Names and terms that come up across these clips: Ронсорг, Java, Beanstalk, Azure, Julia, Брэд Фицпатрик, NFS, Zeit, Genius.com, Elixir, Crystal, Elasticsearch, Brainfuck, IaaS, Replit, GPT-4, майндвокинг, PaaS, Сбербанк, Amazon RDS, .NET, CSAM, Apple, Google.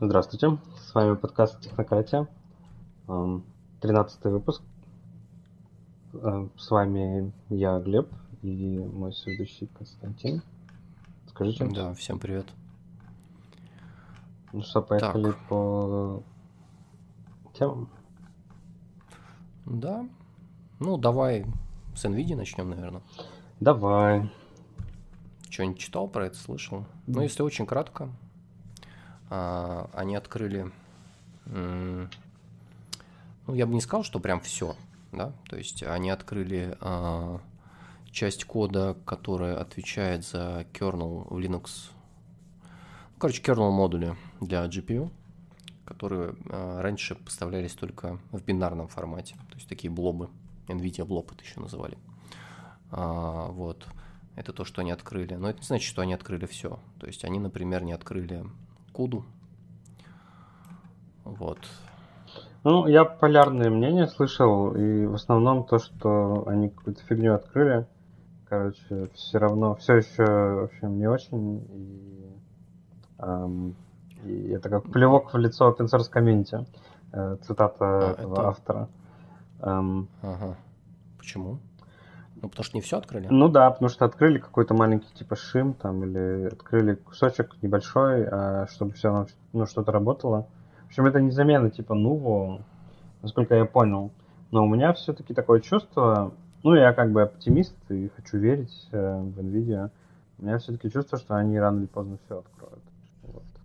Здравствуйте, с вами подкаст «Технократия», 13-й выпуск. С вами я, Глеб, и мой соведущий Константин. Скажи чем-то. Да, всем привет. Ну что, поехали так. По темам? Да, ну давай с NVIDIA начнем, наверное. Давай. Что-нибудь читал про это, слышал? Mm. Ну, если очень кратко, они открыли, ну, я бы не сказал, что прям все, да, то есть они открыли часть кода, которая отвечает за kernel в Linux, ну, короче, kernel модули для GPU, которые раньше поставлялись только в бинарном формате, то есть такие блобы, NVIDIA блоб это еще называли, вот, это то, что они открыли, но это не значит, что они открыли все, то есть они, например, не открыли CUDA. Вот. Ну, я полярное мнение слышал, и в основном то, что они какую-то фигню открыли, короче, все равно, все еще, в общем, не очень, и это как плевок в лицо open source community, цитата этого автора. Ага. Почему? Ну, потому что не все открыли? Ну да, потому что открыли какой-то маленький типа шим там, или открыли кусочек небольшой, чтобы все, ну, что-то работало. В общем, это не замена типа Нуву, насколько я понял. Но у меня все-таки такое чувство, ну, я как бы оптимист и хочу верить в NVIDIA. У меня все-таки чувство, что они рано или поздно все откроют. Вот.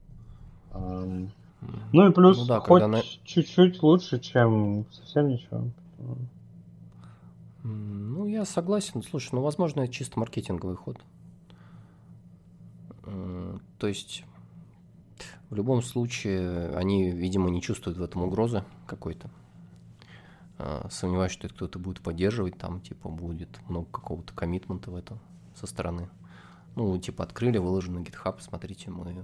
Ну и плюс, ну, да, хоть чуть-чуть лучше, чем совсем ничего. Ну, я согласен. Слушай, ну, возможно, это чисто маркетинговый ход. То есть, в любом случае, они, видимо, не чувствуют в этом угрозы какой-то. Сомневаюсь, что это кто-то будет поддерживать, там, типа, будет много какого-то коммитмента в этом со стороны. Ну, типа, открыли, выложили на GitHub, смотрите, мы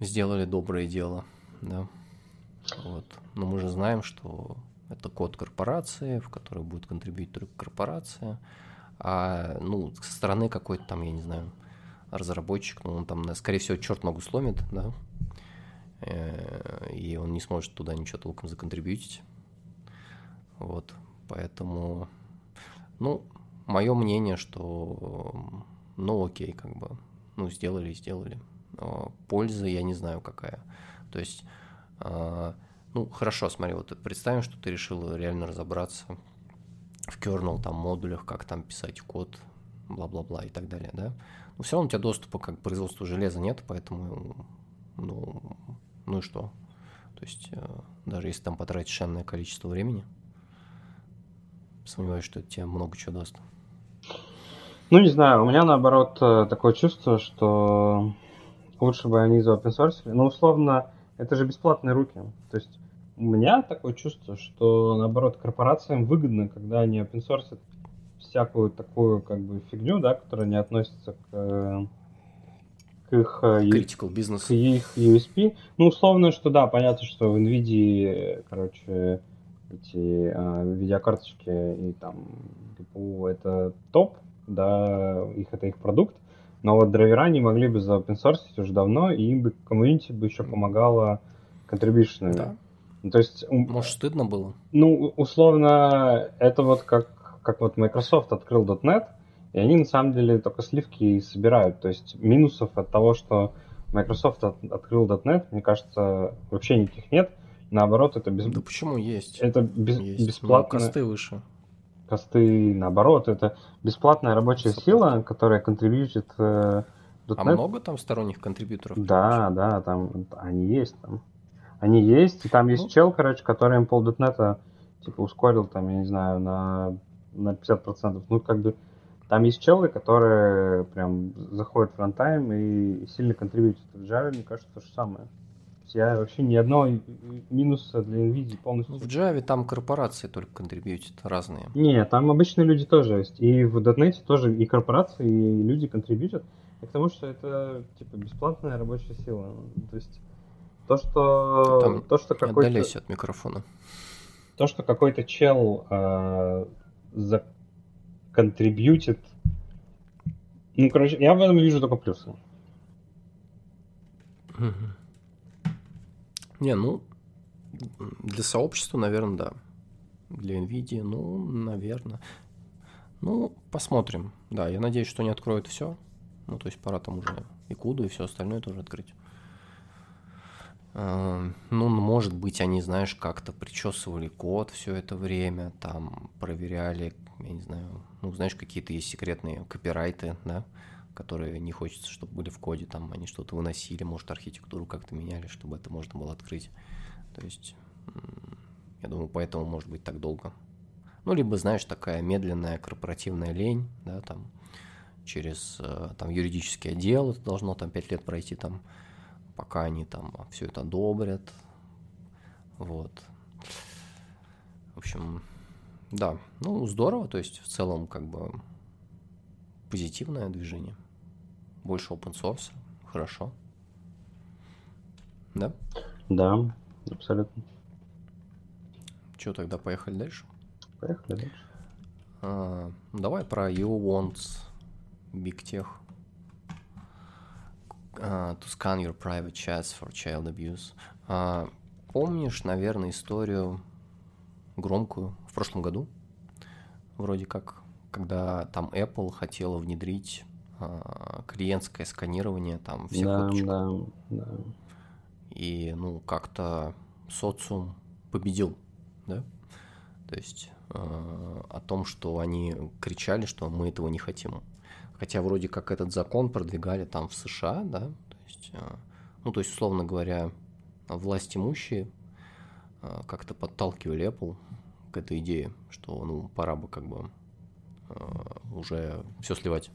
сделали доброе дело, да. Вот. Но мы же знаем, что... Это код корпорации, в который будет контрибьютить только корпорация. А, ну, со стороны какой-то там, я не знаю, разработчик, ну, он там, скорее всего, черт ногу сломит, да, и он не сможет туда ничего толком законтрибьютить. Вот, поэтому, ну, мое мнение, что, ну, окей, как бы, ну, сделали и сделали. Польза я не знаю какая. То есть... Ну, хорошо, смотри, вот представим, что ты решил реально разобраться в kernel, там, модулях, как там писать код, бла-бла-бла и так далее, да? Ну, все равно у тебя доступа как к производству железа нет, поэтому, ну и что? То есть, даже если там потратишь энное количество времени, сомневаюсь, что это тебе много чего даст. Ну, не знаю, у меня, наоборот, такое чувство, что лучше бы они заопенсорсили, но условно... Это же бесплатные руки. То есть у меня такое чувство, что, наоборот, корпорациям выгодно, когда они опенсорсят всякую такую, как бы, фигню, да, которая не относится к их critical business, к их USP. Ну, условно, что да, понятно, что в NVIDIA, короче, эти видеокарточки и там GPU это топ, да, их это их продукт. Но вот драйвера они могли бы заопенсорсить уже давно, и им бы комьюнити бы еще помогало контрибьюшенами. Да. Ну, то есть, может, стыдно было? Ну, условно, это вот как вот Microsoft открыл .NET, и они на самом деле только сливки и собирают. То есть минусов от того, что Microsoft открыл .NET, мне кажется, вообще никаких нет. Наоборот, это бесплатно. Да почему есть? Это есть. Бесплатно. Ну, косты выше. Косты, наоборот, это бесплатная рабочая сила, которая контрибьютит... А много там сторонних контрибьюторов? Да, короче? Да, там они есть. Там. Они есть, и там есть чел, короче, который им пол.NET типа ускорил, там, я не знаю, на 50%. Ну, как бы, там есть челы, которые прям заходят в фронтайм и сильно контрибьютят. В Java, мне кажется, то же самое. Я вообще ни одного минуса для NVIDIA полностью... В Java там корпорации только контрибьютят разные. Не, там обычные люди тоже есть. И в .NET тоже и корпорации, и люди контрибьютят. И к тому, что это типа бесплатная рабочая сила. То есть то, что... Там то, что какой-то... Отдаляйся от микрофона. То, что какой-то чел законтрибьютит... Ну, короче, я в этом вижу только плюсы. Не, ну, для сообщества, наверное, да. Для NVIDIA, ну, наверное. Ну, посмотрим. Да, я надеюсь, что они откроют все. Ну, то есть пора там уже и CUDA, и все остальное тоже открыть. Ну, может быть, они, знаешь, как-то причесывали код все это время, там проверяли, я не знаю, ну, знаешь, какие-то есть секретные копирайты, да, которые не хочется, чтобы были в коде, там они что-то выносили, может, архитектуру как-то меняли, чтобы это можно было открыть. То есть, я думаю, поэтому может быть так долго. Ну, либо, знаешь, такая медленная корпоративная лень, да, там, через там, юридический отдел, это должно там 5 лет пройти, там, пока они там все это одобрят, вот. В общем, да, ну, здорово, то есть в целом как бы позитивное движение, больше open source, хорошо, да? Да, абсолютно. Че, тогда поехали дальше? Поехали дальше. Давай про You Want Big Tech. To scan your private chats for child abuse. Помнишь, наверное, историю громкую в прошлом году? Вроде как, когда там Apple хотела внедрить клиентское сканирование там всех фоточек. Да. И, ну, как-то социум победил, да? То есть о том, что они кричали, что мы этого не хотим. Хотя вроде как этот закон продвигали там в США, да, то есть, ну, то есть, условно говоря, власть имущие как-то подталкивали Apple к этой идее, что, ну, пора бы как бы уже все сливать.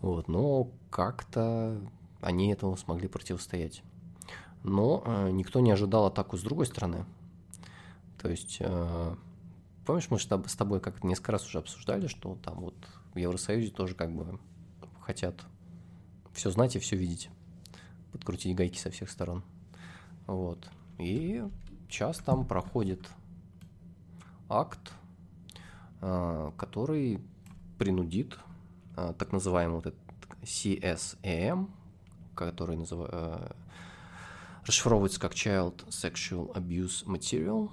Вот, но как-то они этому смогли противостоять. Но никто не ожидал атаку с другой стороны. То есть, помнишь, мы с тобой как-то несколько раз уже обсуждали, что там вот в Евросоюзе тоже как бы хотят все знать и все видеть, подкрутить гайки со всех сторон. Вот. И сейчас там проходит акт, который принудит так называемый вот этот CSAM, который расшифровывается как Child Sexual Abuse Material,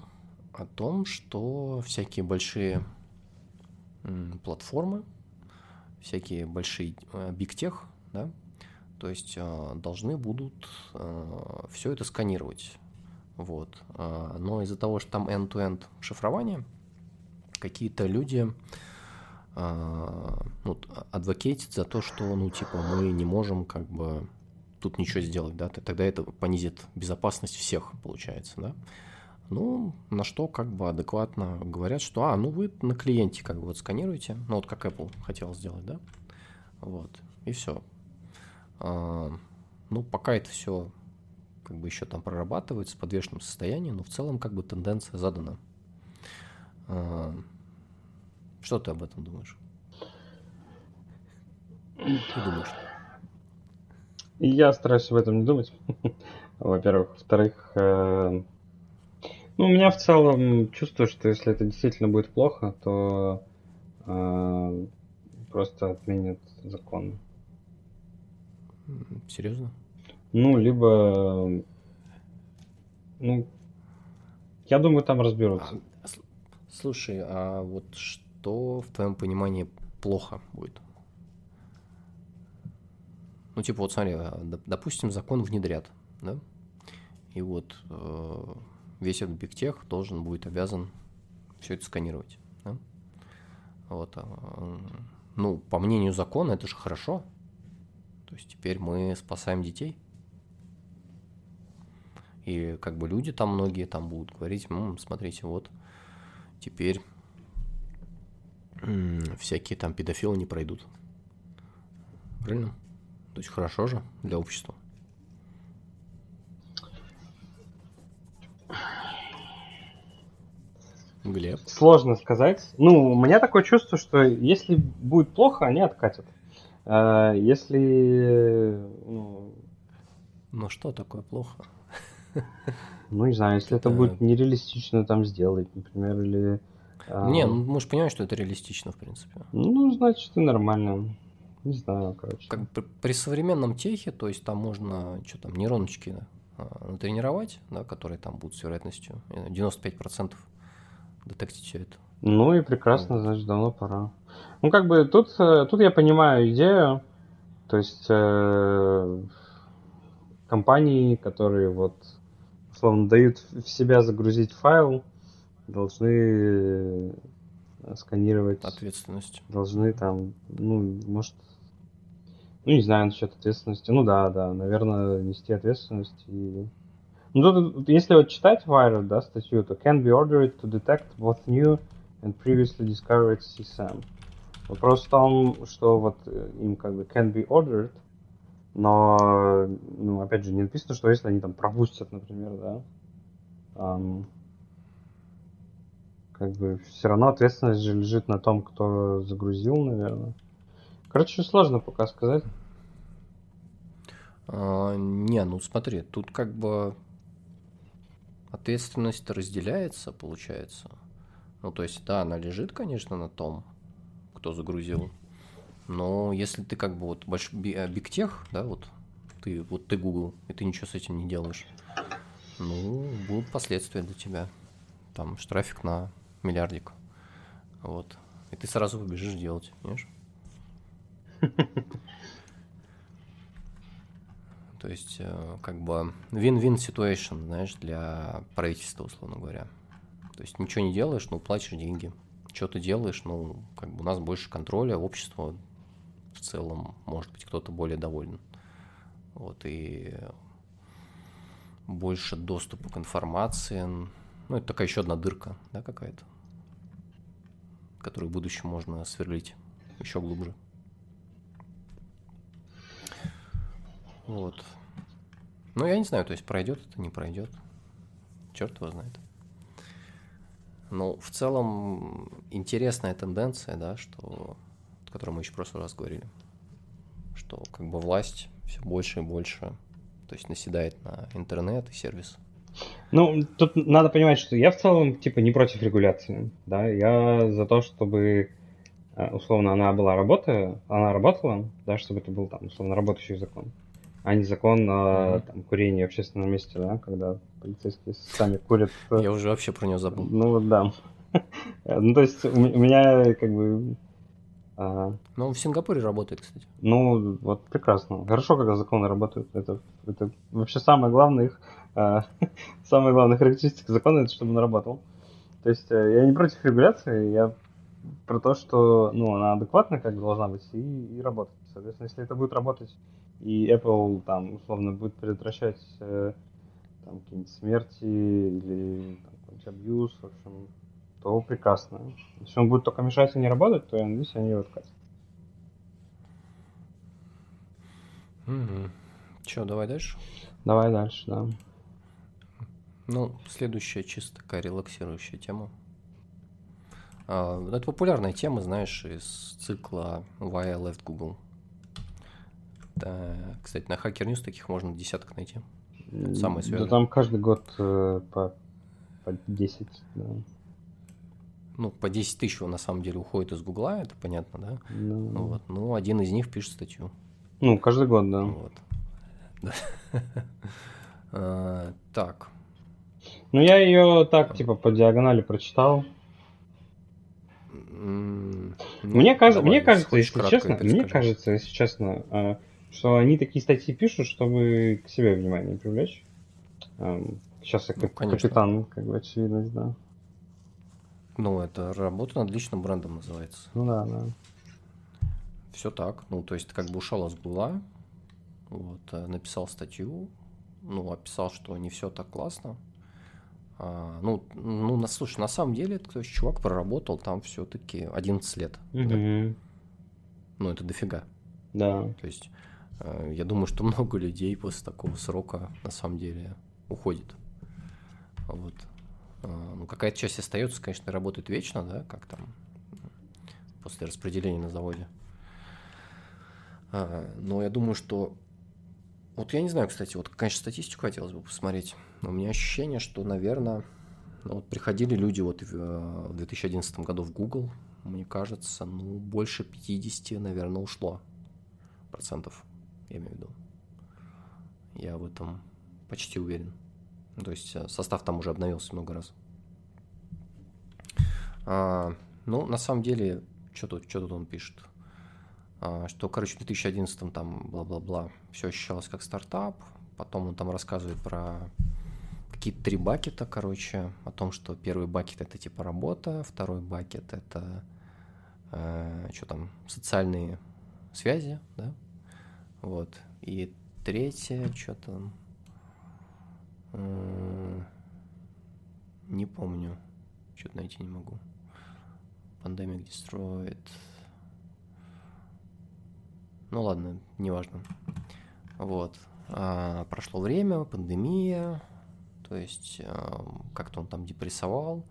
о том, что всякие большие платформы, всякие большие бигтех, да, то есть должны будут все это сканировать. Вот. Но из-за того, что там end-to-end шифрование, какие-то люди ну, адвокейтят за то, что, ну, типа, мы не можем как бы тут ничего сделать, да, тогда это понизит безопасность всех, получается, да. Ну, на что как бы адекватно говорят, что, ну вы на клиенте как бы вот сканируете, ну вот как Apple хотел сделать, да, вот, и все. Ну, пока это все как бы еще там прорабатывается в подвешенном состоянии, но в целом как бы тенденция задана. Что ты об этом думаешь? Ты думаешь? Я стараюсь об этом не думать, во-первых. Во-вторых, ну, у меня в целом чувство, что если это действительно будет плохо, то просто отменят закон. Серьезно? Ну, либо... Ну, я думаю, там разберутся. Слушай, а вот что в твоем понимании плохо будет? Ну, типа, вот смотри, допустим, закон внедрят, да? И вот... весь этот бигтех должен будет обязан все это сканировать. Да? Вот. Ну, по мнению закона, это же хорошо. То есть теперь мы спасаем детей. И как бы люди там многие там будут говорить, смотрите, вот теперь всякие там педофилы не пройдут. Правильно? То есть хорошо же для общества. Глеб. Сложно сказать. Ну, у меня такое чувство, что если будет плохо, они откатят. Если... Ну, что такое плохо? Ну, не знаю, если это будет нереалистично там сделать, например, или... Не, мы же понимаем, что это реалистично, в принципе. Ну, значит, и нормально. Не знаю, короче. Как при современном техе, то есть там можно, что там, нейроночки натренировать, да, которые там будут с вероятностью 95% детектить все это. Ну и прекрасно, значит, давно пора. Ну, как бы тут я понимаю идею, то есть компании, которые вот, условно, дают в себя загрузить файл, должны сканировать... Ответственность. Должны там, ну, может... Ну, не знаю насчет ответственности. Ну, да, наверное, нести ответственность. И... Ну, тут, если вот читать Wired, да, статью, то can be ordered to detect both new and previously discovered CSAM. Вопрос в том, что вот им как бы can be ordered, но, ну, опять же, не написано, что если они там пропустят, например, да, как бы все равно ответственность же лежит на том, кто загрузил, наверное. Короче, сложно пока сказать. Не, ну смотри, тут как бы ответственность разделяется, получается. Ну, то есть, да, она лежит, конечно, на том, кто загрузил. Но если ты как бы вот бигтех, да, вот ты Google, и ты ничего с этим не делаешь, ну, будут последствия для тебя. Там штрафик на миллиардик. Вот. И ты сразу побежишь делать, понимаешь? То есть, как бы win-win situation, знаешь, для правительства, условно говоря. То есть ничего не делаешь, но платишь деньги. Что ты делаешь, ну, как бы у нас больше контроля, общество в целом, может быть, кто-то более доволен. Вот, и больше доступа к информации. Ну, это такая еще одна дырка, да, какая-то, которую в будущем можно сверлить еще глубже. Вот. Ну, я не знаю, то есть пройдет это, не пройдет. Черт его знает. Но в целом интересная тенденция, да, что, о которой мы еще в прошлый раз говорили, что как бы власть все больше и больше, то есть наседает на интернет и сервис. Ну, тут надо понимать, что я в целом типа не против регуляции, да, я за то, чтобы условно она работала, да, чтобы это был там условно работающий закон, а не закон о там, курении в общественном месте, да, когда полицейские сами курят. Я уже вообще про него забыл. Ну вот да. Ну то есть у меня как бы... Ну в Сингапуре работает, кстати. Ну вот прекрасно. Хорошо, когда законы работают. Это вообще самое главное их... Самая главная характеристика закона — это чтобы он работал. То есть я не против регуляции, я про то, что ну, она адекватна, как должна быть, и работать. Соответственно, если это будет работать, и Apple там условно будет предотвращать там, какие-нибудь смерти или там, какой-нибудь абьюз, в общем, то прекрасно. Если он будет только мешать и не работать, то я надеюсь, они его откатят. Че, давай дальше? Давай дальше, да. Ну, следующая чисто такая релаксирующая тема. Это популярная тема, знаешь, из цикла Why I Left Google. Да, кстати, на Hacker News таких можно десяток найти. Это самое свежее. Да, там каждый год по 10. Да. Ну, по 10 тысяч на самом деле уходит из Гугла, это понятно, да? Да. Вот. Ну, один из них пишет статью. Ну, каждый год, да. Вот. Да. Так. Ну, я ее так, типа, по диагонали прочитал. Мне кажется, если честно, что они такие статьи пишут, чтобы к себе внимание привлечь. Сейчас я как капитан, как бы, очевидность, да. Ну, это работа над личным брендом называется. Ну, да. Все так. Ну, то есть, ты как бы ушел из Гугла, вот, написал статью, ну, описал, что не все так классно. Слушай, на самом деле, этот чувак проработал там все-таки 11 лет. Mm-hmm. Да? Ну, это дофига. Да. Yeah. То есть, я думаю, что много людей после такого срока, на самом деле, уходит. Вот. Ну, какая-то часть остается, конечно, работает вечно, да, как там после распределения на заводе. Но я думаю, что... Вот я не знаю, кстати, вот, конечно, статистику хотелось бы посмотреть, но у меня ощущение, что, наверное, вот приходили люди вот в 2011 году в Google, мне кажется, ну, больше 50, наверное, ушло процентов, я имею в виду. Я в этом почти уверен. То есть состав там уже обновился много раз. Ну, на самом деле, что тут он пишет? Что, короче, в 2011 там бла-бла-бла, все ощущалось как стартап. Потом он там рассказывает про какие-то 3 бакета, короче, о том, что первый бакет — это типа работа, второй бакет — это что там, социальные связи, да, вот, и третье, что там, не помню, что-то найти не могу. Pandemic Destroyed. Ну ладно, неважно. Вот. Прошло время, пандемия, то есть как-то он там депрессовал.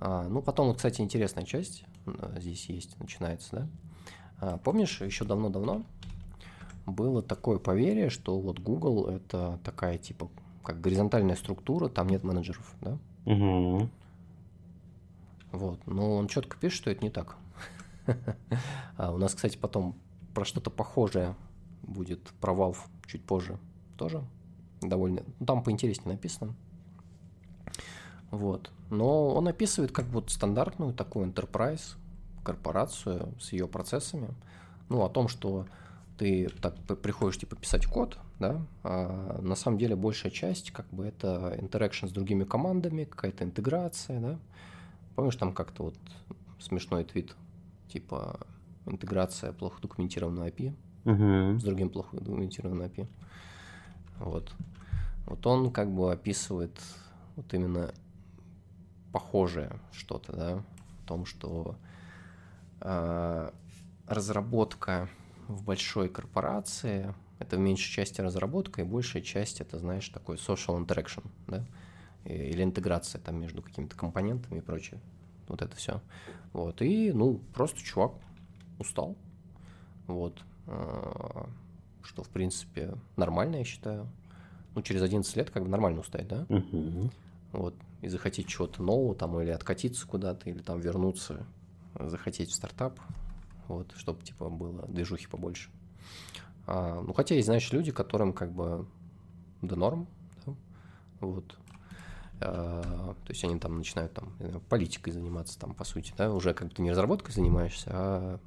Ну, потом, кстати, интересная часть здесь есть, начинается, да? Помнишь, еще давно-давно было такое поверье, что вот Google — это такая, типа, как горизонтальная структура, там нет менеджеров, да? Угу. Вот, но он четко пишет, что это не так. У нас, кстати, потом про что-то похожее будет про Valve чуть позже тоже. Довольно. Ну, там поинтереснее написано. Вот. Но он описывает как вот стандартную такую enterprise, корпорацию с ее процессами. Ну, о том, что ты так приходишь типа писать код, да, а на самом деле большая часть как бы это interaction с другими командами, какая-то интеграция, да. Помнишь, там как-то вот смешной твит, типа интеграция плохо документированного API с другим плохо документированным API. Вот. Вот он как бы описывает вот именно похожее что-то, да, в том, что разработка в большой корпорации — это в меньшей части разработка, и большая часть — это, знаешь, такой social interaction, да, или интеграция там между какими-то компонентами и прочее. Вот это все. Вот. И, ну, просто чувак устал. Вот. Что, в принципе, нормально, я считаю. Ну, через 11 лет как бы нормально устать, да? Вот. И захотеть чего-то нового, там, или откатиться куда-то, или там вернуться, захотеть в стартап. Вот. Чтобы, типа, было движухи побольше. Ну, хотя есть, знаешь, люди, которым как бы да норм. Да? Вот. То есть они там начинают там политикой заниматься, там, по сути, да, уже как бы ты не разработкой занимаешься, а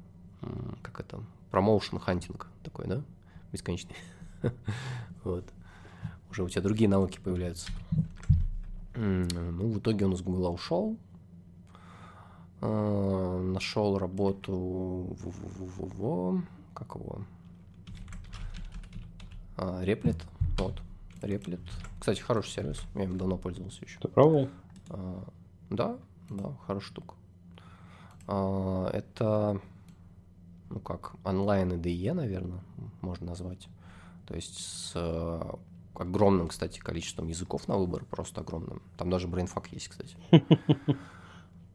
как это, промоушн-хантинг такой, да, бесконечный. Вот. Уже у тебя другие навыки появляются. Ну, в итоге он из Гугла ушел, нашел работу в как его, Replit, вот. Реплит. Кстати, хороший сервис. Я им давно пользовался еще. Ты пробовал? Да, хорошая штука. Это, ну как, онлайн IDE, наверное, можно назвать. То есть с огромным, кстати, количеством языков на выбор, просто огромным. Там даже Brainfuck есть, кстати.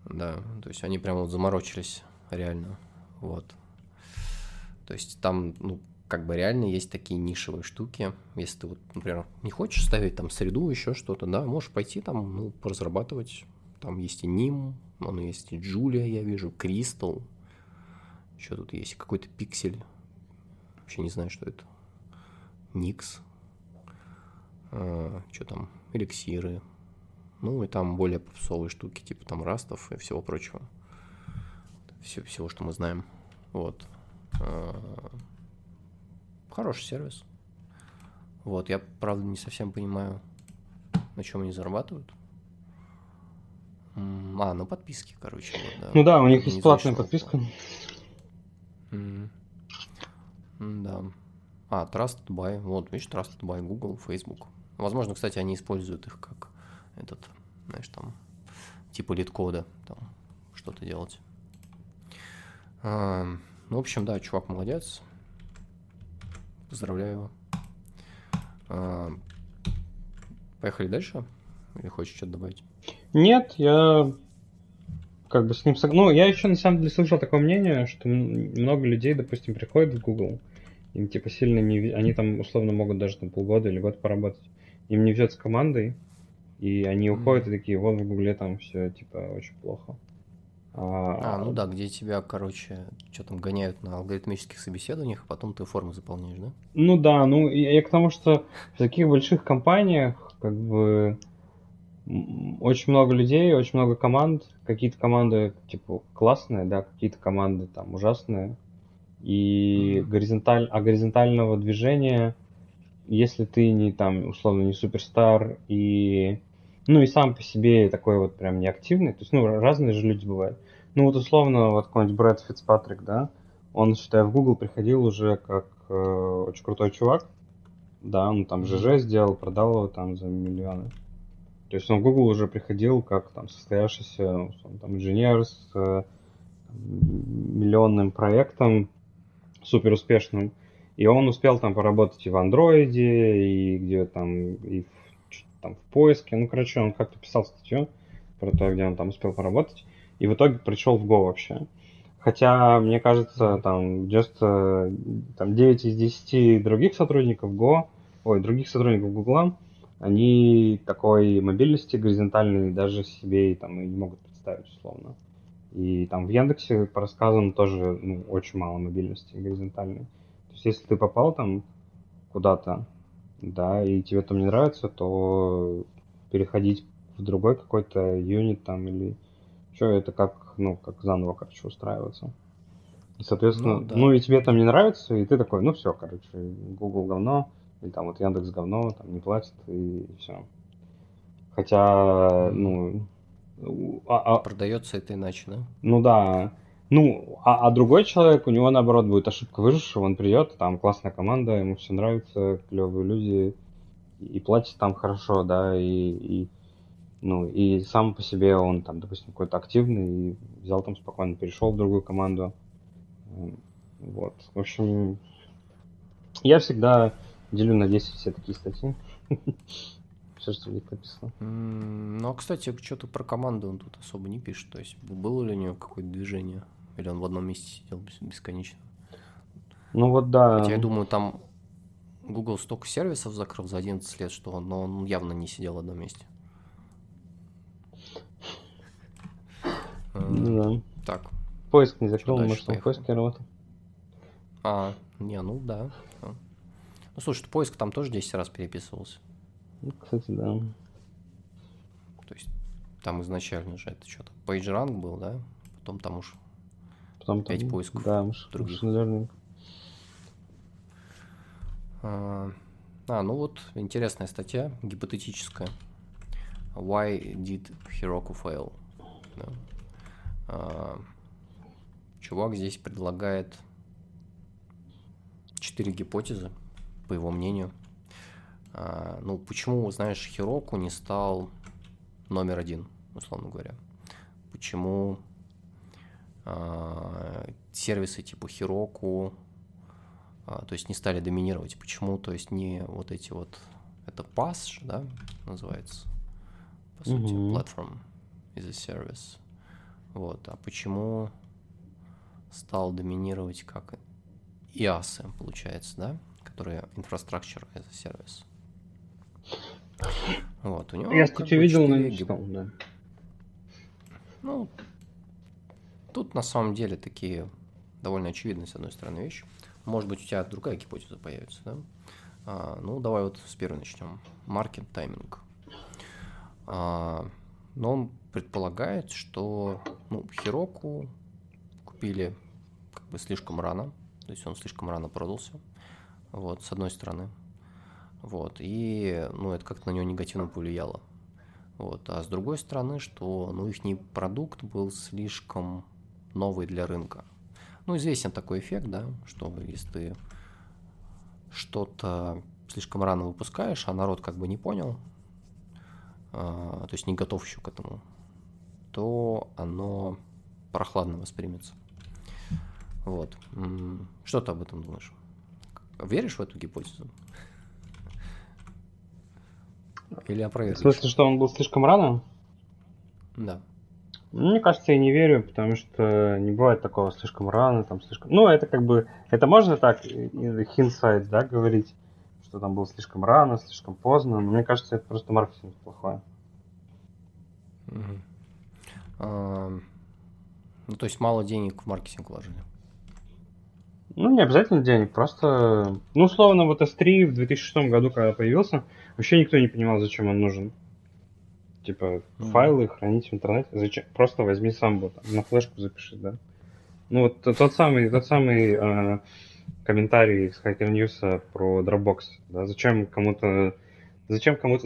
Да, то есть они прямо вот заморочились, реально. Вот. То есть там, ну, как бы реально есть такие нишевые штуки. Если ты, вот, например, не хочешь ставить там среду, еще что-то, да, можешь пойти там, ну, поразрабатывать. Там есть и Nim, он есть и Julia, я вижу, Crystal. Еще тут есть какой-то пиксель. Вообще не знаю, что это. Никс. Что там? Эликсиры. Ну, и там более попсовые штуки, типа там растов и всего прочего. Всего, что мы знаем. Вот. Хороший сервис. Вот, я, правда, не совсем понимаю, на чем они зарабатывают. Ну подписки, короче. Вот, да. Ну да, у них есть платная подписка. Да. Trusted by. Вот, видишь, Trusted by Google, Facebook. Возможно, кстати, они используют их как этот, знаешь, там, типа лид-кода, там, что-то делать. В общем, да, чувак молодец. Поздравляю его. Поехали дальше? Или хочешь что-то добавить? Нет, я как бы с ним... Ну, я еще на самом деле слышал такое мнение, что много людей, допустим, приходят в Google, им типа сильно не... Они там условно могут даже там полгода или год поработать. Им не везет с командой, и они уходят и такие, вот в Гугле там все типа очень плохо. Ну да, где тебя, короче, что там гоняют на алгоритмических собеседованиях, а потом ты форму заполняешь, да? Ну да, ну я к тому, что в таких больших компаниях как бы очень много людей, очень много команд. Какие-то команды типа классные, да, какие-то команды там ужасные. И горизонтального движения, если ты не там, условно, не суперстар и... Ну и сам по себе такой вот прям неактивный. То есть, ну, разные же люди бывают. Ну вот условно, вот какой-нибудь Брэд Фицпатрик, да, он, считай, в Google приходил уже как очень крутой чувак. Да, он там ЖЖ сделал, продал его там за миллионы. То есть он в Google уже приходил как там состоявшийся, условно, там, инженер с миллионным проектом, супер успешным. И он успел там поработать и в Андроиде, и где там, и в в поиске, ну, короче, он как-то писал статью про то, где он там успел поработать, и в итоге пришел в Go вообще. Хотя, мне кажется, там, just, там 9 из 10 других сотрудников других сотрудников Google, они такой мобильности горизонтальной даже себе там и не могут представить, условно. И там в Яндексе, по рассказам, тоже очень мало мобильности горизонтальной. То есть, если ты попал там куда-то, да, и тебе там не нравится, то переходить в другой какой-то юнит там или что, это как, ну, как заново, короче, устраиваться. И, соответственно, ну и тебе там не нравится, и ты такой, ну все, короче, Google говно, или там вот Яндекс говно, там не платит, и все. Хотя, ну... Продается это иначе, да? Ну да. Ну, а другой человек, у него, наоборот, будет ошибка выжившего, он придет, там классная команда, ему все нравится, клевые люди, и платят там хорошо, да, и сам по себе он там, допустим, какой-то активный, и взял там спокойно, перешел в другую команду. Вот, в общем, я всегда делю на 10 все такие статьи. Все, что в них написано. Ну, а, кстати, что-то про команду он тут особо не пишет. То есть, было ли у него какое-то движение? Или он в одном месте сидел бесконечно? Ну, вот да. Хотя, я думаю, там Google столько сервисов закрыл за 11 лет, что он явно не сидел в одном месте. Ну, да. Так. Поиск не закрыл, может, он в поиске работал? Ну да. Ну, слушай, поиск там тоже 10 раз переписывался. Кстати, да. То есть там изначально же это что-то PageRank был, да? Потом там уж 5 поисков. Да, других. Ну вот, интересная статья, гипотетическая. Why did Heroku fail? Да. Чувак здесь предлагает 4 гипотезы, по его мнению. Ну, почему, знаешь, Heroku не стал номер 1, условно говоря? Почему сервисы типа Heroku, то есть, не стали доминировать? Почему, то есть, не вот эти вот... Это PaaS, да, называется? По сути, Platform as a Service. Вот, а почему стал доминировать как IaaS, получается, да? Которые Infrastructure as a Service. Вот, у него, я статью видел, но не читал, да. Ну, тут на самом деле такие довольно очевидные, с одной стороны, вещи. Может быть, у тебя другая гипотеза появится, да? Ну, давай вот с первой начнем. Market timing. Но он предполагает, что Heroku купили как бы слишком рано, то есть он слишком рано продался, вот, с одной стороны. Вот, и, ну, это как-то на него негативно повлияло. Вот, а с другой стороны, что, ну, ихний продукт был слишком новый для рынка. Ну, известен такой эффект, да, что если ты что-то слишком рано выпускаешь, а народ как бы не понял, то есть не готов еще к этому, то оно прохладно воспримется. Вот. Что ты об этом думаешь? Веришь в эту гипотезу? Или опровергнуть? В смысле, что он был слишком рано? Да. Мне кажется, я не верю, потому что не бывает такого слишком рано, там слишком... Ну, это как бы... Это можно так, хинсайт, да, говорить, что там было слишком рано, слишком поздно, но мне кажется, это просто маркетинг плохой. Ну, то есть мало денег в маркетинг вложили. Ну, не обязательно денег, просто... Ну, условно, вот S3 в 2006 году, когда появился, вообще никто не понимал, зачем он нужен. Типа, файлы хранить в интернете. Зачем? Просто возьми Самбу, там, на флешку запиши, да? Ну, вот тот самый комментарий с Hacker News про Dropbox, да? Зачем кому-то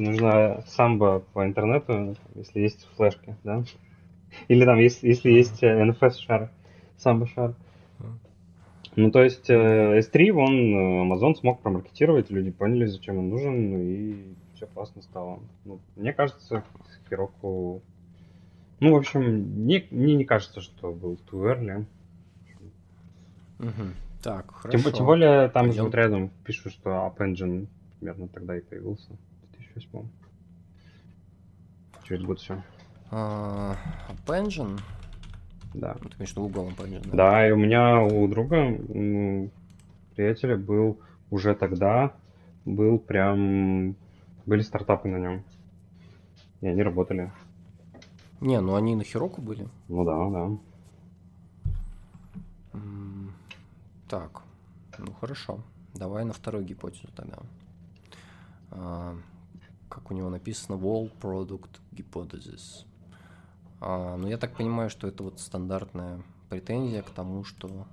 нужна Самба по интернету, если есть флешки, да? Или там, если есть NFS-шар, Samba-шар. Ну, то есть S3, Amazon смог промаркетировать, люди поняли, зачем он нужен, и все классно стало. Ну, мне кажется, с Heroku... Ну, в общем, мне не кажется, что был too early. Угу. Так, хорошо. Тем более, там вот рядом пишут, что App Engine примерно тогда и появился, в 2008. Через год все. App Engine? Да. Ну, ты имеешь в виду Google App Engine? Да, и у меня у друга, приятеля, был уже тогда, были стартапы на нем, и они работали. Не, ну они на Heroku были. Ну да. Так, ну хорошо, давай на вторую гипотезу тогда. Как у него написано, Wall Product Hypothesis. Ну, я так понимаю, что это вот стандартная претензия к тому, что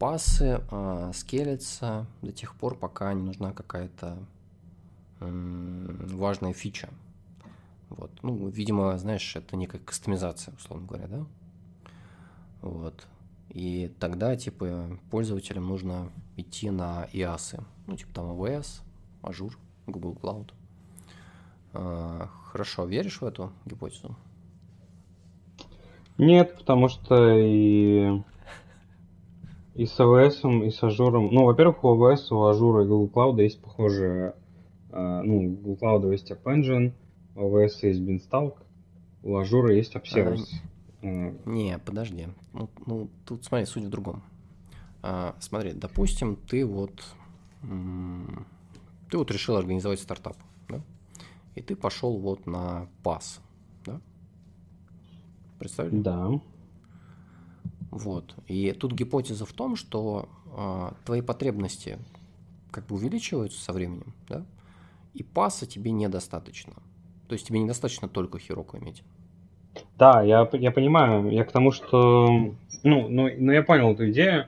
пасы скелятся до тех пор, пока не нужна какая-то важная фича. Вот. Ну, видимо, знаешь, это некая кастомизация, условно говоря, да? Вот. И тогда, типа, пользователям нужно идти на IaaS, ну, типа там AWS, Azure, Google Cloud. Хорошо, веришь в эту гипотезу? Нет, потому что и с AWS, и с Ажуром. Ну, во-первых, у AWS, у Ажура и Google Cloud есть похожие. Ну, у Google Cloud есть App Engine, у AWS есть Beanstalk, у Ажура есть AppService. Не, подожди. Ну, тут смотри, суть в другом. Смотри, допустим, ты вот решил организовать стартап, да? И ты пошел вот на PaaS. Представили? Да. Вот. И тут гипотеза в том, что твои потребности как бы увеличиваются со временем, да? И паса тебе недостаточно. То есть тебе недостаточно только Heroku иметь. Да, я понимаю. Я к тому, что... Ну, я понял эту идею.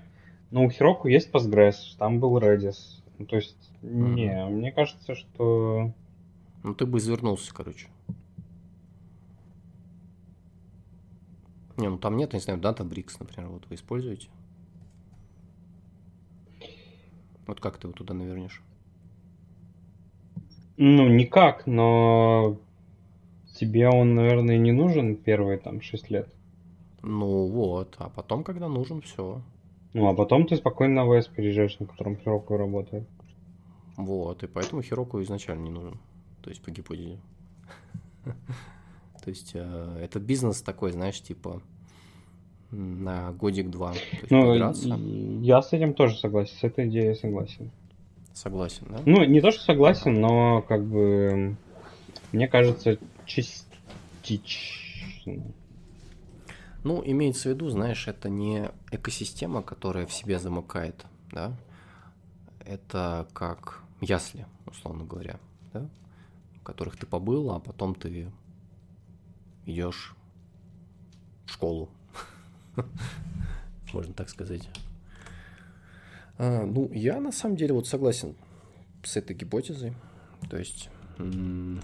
Но у Heroku есть Postgres, там был Redis. Ну, то есть, мне кажется, что... Ну, ты бы извернулся, короче. Не, ну там нет, я не знаю, DataBricks, например, вот вы используете. Вот как ты его туда навернешь? Ну, никак, но тебе он, наверное, не нужен первые там 6 лет. Ну вот, а потом, когда нужен, все. Ну, а потом ты спокойно на AWS переезжаешь, на котором Heroku работает. Вот, и поэтому Heroku изначально не нужен, то есть по гипотезе. То есть это бизнес такой, знаешь, типа на годик-два. Ну, я с этим тоже согласен, с этой идеей я согласен. Согласен, да? Ну, не то, что согласен, но как бы мне кажется частично. Ну, имеется в виду, знаешь, это не экосистема, которая в себе замыкает, да? Это как ясли, условно говоря, да? В которых ты побыл, а потом ты... идешь в школу, можно так сказать. Ну, я на самом деле вот согласен с этой гипотезой. То есть, мне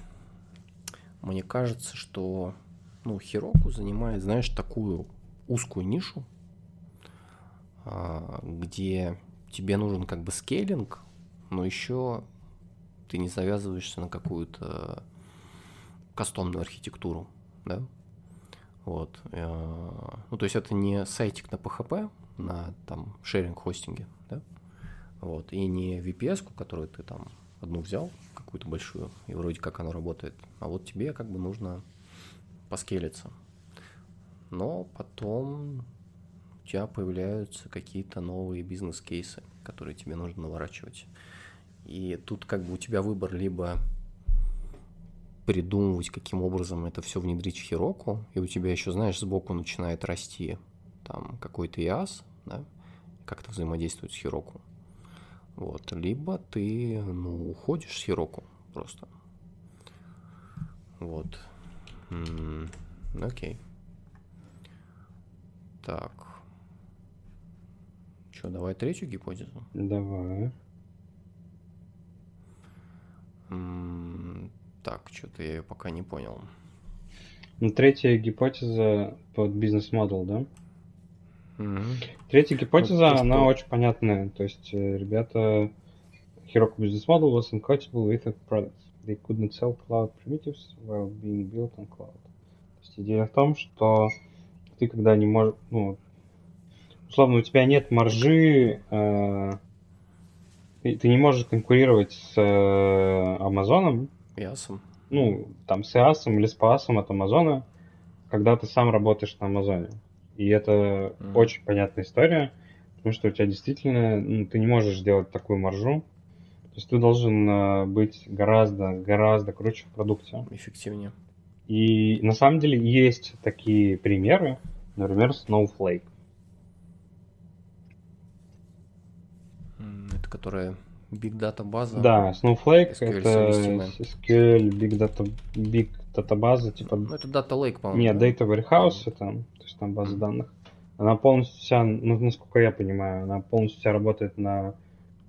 кажется, что Heroku занимает, знаешь, такую узкую нишу, где тебе нужен как бы скейлинг, но еще ты не завязываешься на какую-то кастомную архитектуру. Да? Вот. Ну, то есть это не сайтик на PHP, на там шеринг-хостинге, да? Вот. И не VPS-ку, которую ты там одну взял, какую-то большую, и вроде как оно работает. А вот тебе как бы нужно поскейлиться. Но потом у тебя появляются какие-то новые бизнес-кейсы, которые тебе нужно наворачивать. И тут как бы у тебя выбор либо... придумывать, каким образом это все внедрить в Heroku, и у тебя еще, знаешь, сбоку начинает расти там какой-то IaaS, да, как-то взаимодействует с Heroku. Вот. Либо ты, ну, уходишь с Heroku просто. Вот. Окей. Так. Что, давай третью гипотезу? Давай. Так, что-то я ее пока не понял. Ну, третья гипотеза под бизнес-модель, да? Третья гипотеза, вот, она очень понятная. То есть, ребята, Heroku business model was incompatible with the products. They couldn't sell cloud primitives while being built on cloud. То есть, идея в том, что ты когда не можешь... Ну, условно, у тебя нет маржи, ты не можешь конкурировать с Амазоном. Ясом. Ну, там, с IaaS или с PaaS от Амазона, когда ты сам работаешь на Амазоне. И это очень понятная история, потому что у тебя действительно, ну, ты не можешь делать такую маржу. То есть ты должен быть гораздо круче в продукте. Эффективнее. И на самом деле есть такие примеры, например, Snowflake. Это которая Big Data база? Да, Snowflake SQL это SQL, Big Data база. Типа... Ну, это Data Lake, по-моему. Нет, да? Data Warehouse, это... То есть там база данных. Она полностью вся, ну, насколько я понимаю, она полностью вся работает на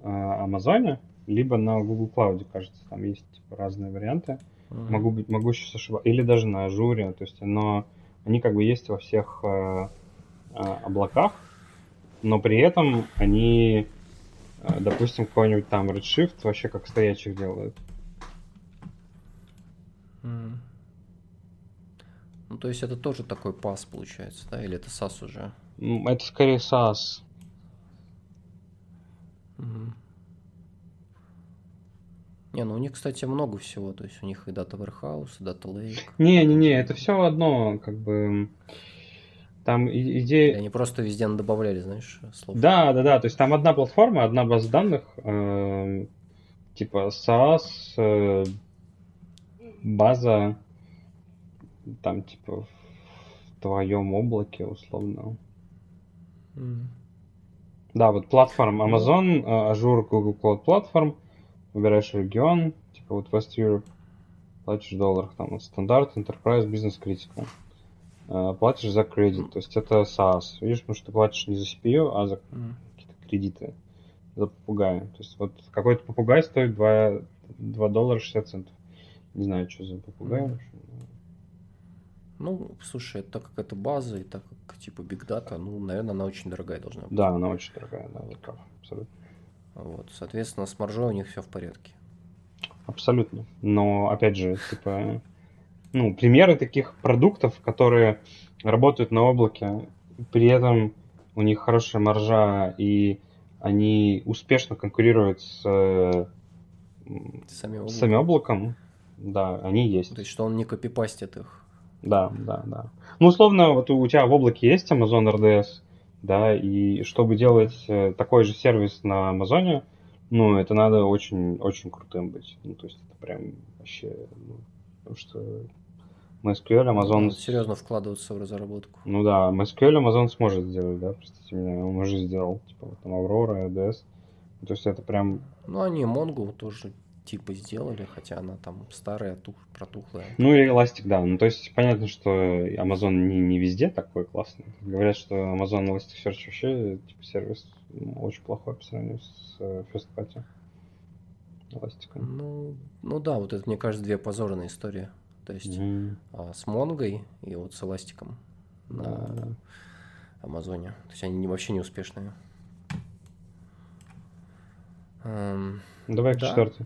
Амазоне, либо на Google Cloud, кажется. Там есть типа разные варианты. Могу сейчас ошибаться. Или даже на Azure. То есть оно, они как бы есть во всех облаках, но при этом они, допустим, какой-нибудь там Redshift вообще как стоячих делают. Ну, то есть это тоже такой PaaS получается, да? Или это SaaS уже? Это скорее SaaS. Не, ну у них, кстати, много всего. То есть у них и Data Warehouse, и Data Lake. Не-не-не, это все одно, как бы... Там идея... Они просто везде добавляли, знаешь, слов. Да-да-да, то есть там одна платформа, одна база данных, типа SaaS, база... Там, типа, в твоем облаке, условно. Да, вот платформ Amazon, Azure, Google Cloud Platform. Выбираешь регион, типа вот West Europe. Платишь в долларах, там, вот, стандарт, Enterprise, Business Critical. Платишь за кредит, то есть это SaaS. Видишь, потому что ты платишь не за CPU, а за какие-то кредиты. За попугая. То есть вот какой-то попугай стоит $2.60. Не знаю, что за попугай. Ну, слушай, так как это база и так как типа Big Data, ну, наверное, она очень дорогая должна быть. Да, она очень дорогая, да, вот прав, абсолютно. Вот, соответственно, с маржой у них все в порядке. Абсолютно. Но, опять же, типа, ну, примеры таких продуктов, которые работают на облаке, при этом у них хорошая маржа, и они успешно конкурируют с самим облаком, да, они есть. То есть, что он не копипастит их. Да. Ну, условно, вот у тебя в облаке есть Amazon RDS, да, и чтобы делать такой же сервис на Амазоне, ну, это надо очень-очень крутым быть. Ну, то есть это прям вообще, ну, потому что MySQL, Amazon... Серьезно вкладываться в разработку. Ну да, MySQL Amazon сможет сделать, да, простите меня, он уже сделал, типа, вот там Aurora, RDS, ну, то есть это прям... Ну, они Mongo тоже... типа сделали, хотя она там старая, протухлая. Ну и Elastic, да. Ну то есть понятно, что Amazon не везде такой классный. Говорят, что Amazon Elasticsearch вообще типа сервис, ну, очень плохой по сравнению с First Party Elastic. Ну да, вот это, мне кажется, две позорные истории. То есть с Mongo и вот с Elastic на Амазоне. То есть они вообще не успешные. Давай к четвертой.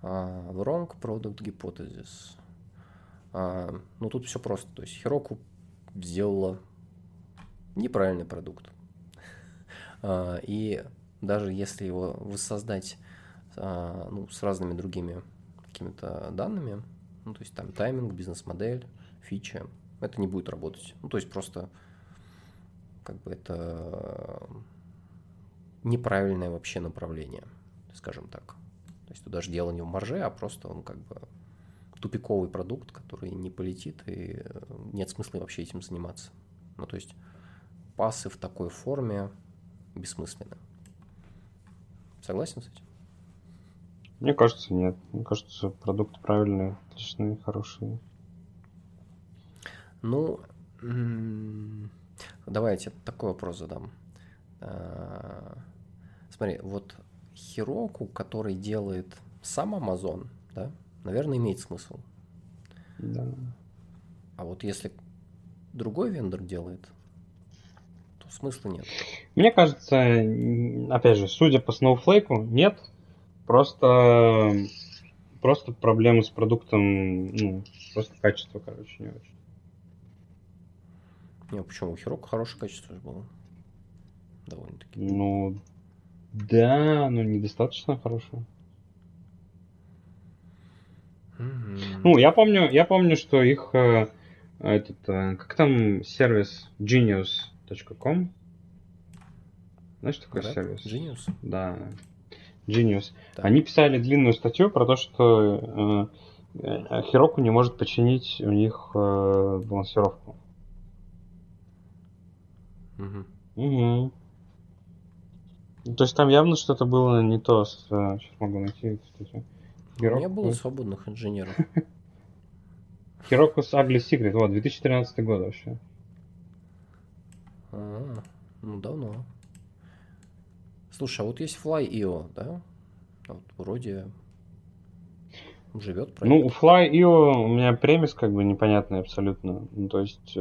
Wrong product hypothesis. Ну, тут все просто. То есть Heroku сделала неправильный продукт. И даже если его воссоздать ну, с разными другими какими-то данными, ну, то есть там тайминг, бизнес-модель, фичи, это не будет работать. Ну, то есть просто как бы это неправильное вообще направление, скажем так. То есть туда же дело не в марже, а просто он как бы тупиковый продукт, который не полетит, и нет смысла вообще этим заниматься. Ну, то есть пассы в такой форме бессмысленны. Согласен с этим? Мне кажется, нет. Мне кажется, продукты правильные, отличные, хорошие. Ну, давайте такой вопрос задам. Смотри, вот Heroku, который делает сам Amazon, да, наверное, имеет смысл. Да. А вот если другой вендор делает, то смысла нет. Мне кажется, опять же, судя по Snowflake, нет. Просто проблемы с продуктом, ну, просто качество, короче, не очень. Не, почему? У Heroku хорошее качество же было. Довольно-таки. Ну, да, но недостаточно хорошее. Mm-hmm. Ну, я помню, что их как там сервис genius.com? Знаешь, такой сервис? Genius? Да. Genius. Так. Они писали длинную статью про то, что Heroku не может починить у них балансировку. Угу. Угу. То есть там явно что-то было не то. Сейчас могу найти. Heroku. Не было свободных инженеров. Heroku's Ugly Secret. Вот, 2013 год вообще. Ну, давно. Слушай, а вот есть Fly.io, да? Вот вроде живет проект. Ну, у Fly.io у меня премис как бы непонятный абсолютно. Ну, то есть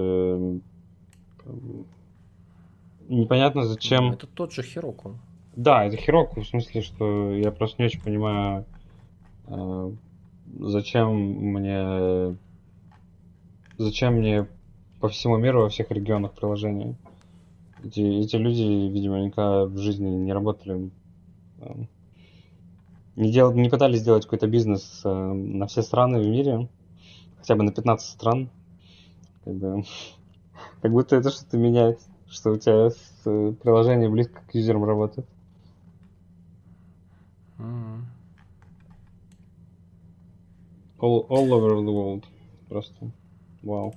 непонятно зачем... Это тот же Heroku. Да, это Heroku, в смысле, что я просто не очень понимаю, зачем мне по всему миру во всех регионах приложения. Эти люди, видимо, никогда в жизни не работали, не пытались сделать какой-то бизнес на все страны в мире, хотя бы на 15 стран. Как будто это что-то меняет, что у тебя приложение близко к юзерам работает. All over the world. Просто вау.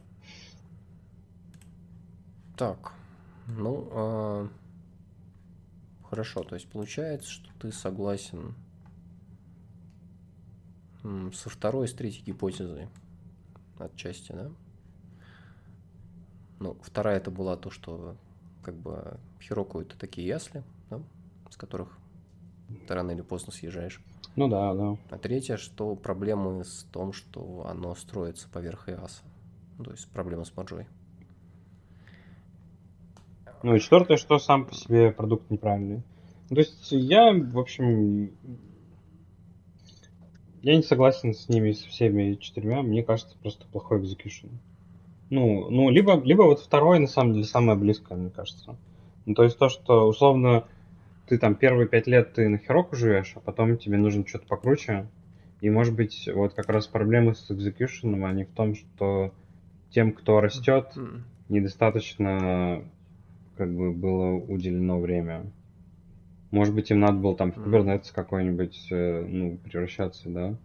Так. Ну, хорошо, то есть получается, что ты согласен со второй и с третьей гипотезой отчасти, да? Ну, вторая это была то, что как бы Heroku это такие ясли, да? С которых ты рано или поздно съезжаешь. Ну да. А третья, что проблемы с том, что оно строится поверх IaaS, то есть проблема с маржой. Ну и четвертое, что сам по себе продукт неправильный. То есть я, в общем, я не согласен с ними, со всеми четырьмя. Мне кажется, просто плохой экзекьюшн. Ну либо вот второй, на самом деле, самое близкое, мне кажется. Ну, то есть то, что, условно, ты там первые 5 лет ты на Heroku живешь, а потом тебе нужно что-то покруче. И, может быть, вот как раз проблемы с экзекьюшеном, они в том, что тем, кто растет, недостаточно... как бы было уделено время. Может быть, им надо было там в Kubernetes какой-нибудь, превращаться, да?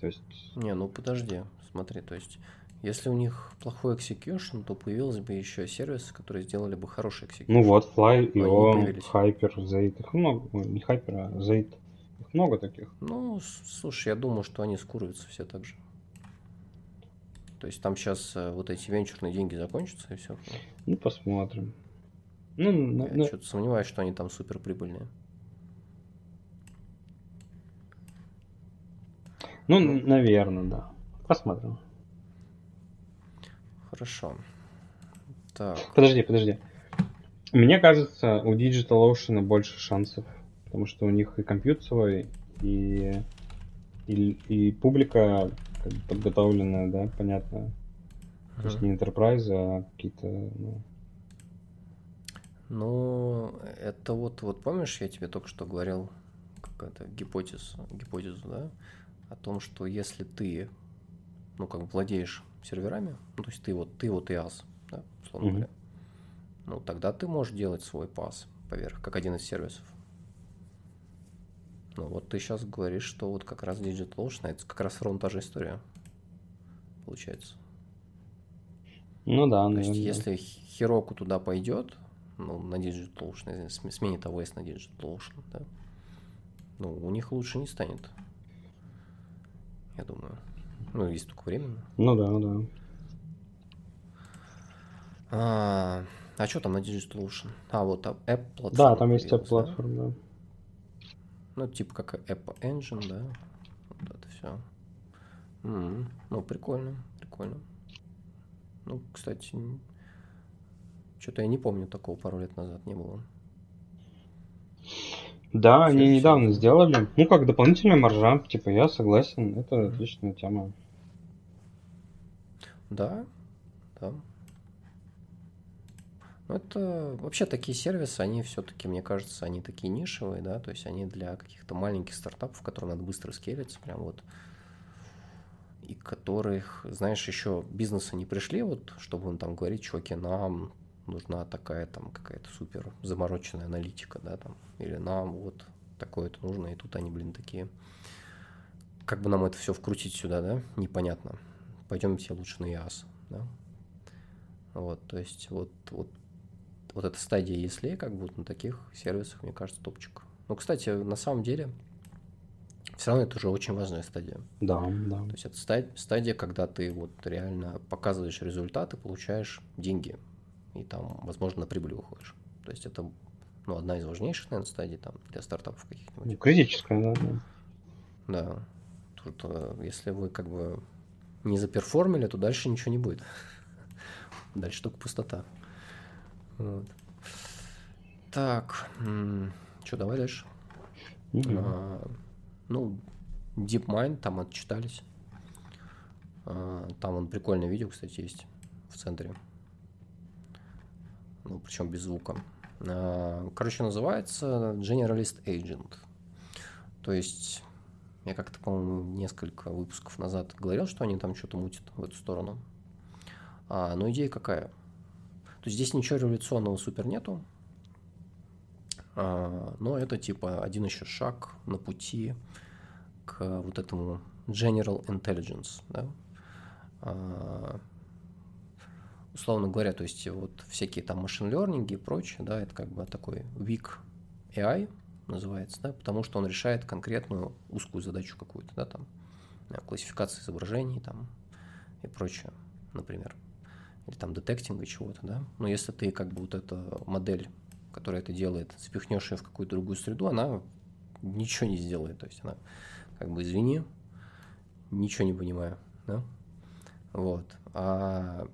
То есть... Не, ну подожди, смотри, то есть, если у них плохой execution, то появилось бы еще сервисы, которые сделали бы хороший execution. Ну вот, Fly.io, Hyper, Zeit, их много, не Hyper, а Zeit, их много таких. Ну, слушай, я думаю, что они скуриваются все так же. То есть, там сейчас вот эти венчурные деньги закончатся и все. Ну, посмотрим. Я что-то сомневаюсь, что они там суперприбыльные. Наверное, да. Посмотрим. Хорошо. Так. Подожди. Мне кажется, у Digital Ocean больше шансов, потому что у них и компьютер свой, и публика как бы подготовленная, да, понятно. То есть не Enterprise, а какие-то... Ну, это вот помнишь, я тебе только что говорил какую-то гипотезу, да, о том, что если ты, владеешь серверами, то есть ты IaaS, да, условно говоря, тогда ты можешь делать свой пас поверх, как один из сервисов. Ну, вот ты сейчас говоришь, что вот как раз Digital Ocean, это как раз ровно та же история, получается. Ну да. То есть, если Heroku туда пойдет, ну, на Digital Ocean, сменит AWS на Digital Ocean, да, ну, у них лучше не станет. Я думаю. Ну, есть только временно. Ну да, ну да. А что там на Digital Ocean? А, вот там App платформа. Да, там есть App платформа, да. Ну, типа как App Engine, да. Вот это все. Ну, прикольно, прикольно. Ну, кстати, что-то я не помню, такого пару лет назад не было. Да, все, они все недавно сделали. Ну, как дополнительная маржа. Типа, я согласен, это отличная тема. Да, да. Это вообще такие сервисы, они все-таки, мне кажется, они такие нишевые, да, то есть они для каких-то маленьких стартапов, которым надо быстро скелиться, прям вот, и которых, знаешь, еще бизнесы не пришли, вот, чтобы он там говорит, чуваки, нам нужна такая там какая-то супер замороченная аналитика, да, там, или нам вот такое-то нужно, и тут они, блин, такие, как бы нам это все вкрутить сюда, да, непонятно, пойдемте лучше на IaaS, да, вот, то есть вот эта стадия ESL, как будто на таких сервисах, мне кажется, топчик. Ну, кстати, на самом деле, все равно это уже очень важная стадия. Да, да. То есть это стадия, когда ты вот реально показываешь результаты, получаешь деньги, и там, возможно, на прибыль выходишь. То есть это, ну, одна из важнейших, наверное, стадий там для стартапов каких-нибудь. Ну, критическая, да. Да. Тут, если вы как бы не заперформили, то дальше ничего не будет. Дальше только пустота. Вот. Так, что, давай дальше. Ну, DeepMind, там отчитались. Там он прикольное видео, кстати, есть в центре. Ну, причем без звука. Короче, называется Generalist Agent. То есть, я как-то, по-моему, несколько выпусков назад говорил, что они там что-то мутят в эту сторону. Но идея какая? То есть здесь ничего революционного супер нету, но это типа один еще шаг на пути к вот этому general intelligence, да? Условно говоря, то есть вот всякие там machine learning и прочее, да, это как бы такой weak AI называется, да, потому что он решает конкретную узкую задачу какую-то, да, там, классификация изображений там и прочее, например. Или там детектинга чего-то, да. Но если ты как бы вот эта модель, которая это делает, спихнешь ее в какую-то другую среду, она ничего не сделает. То есть она как бы, извини, ничего не понимаю, да. Вот. А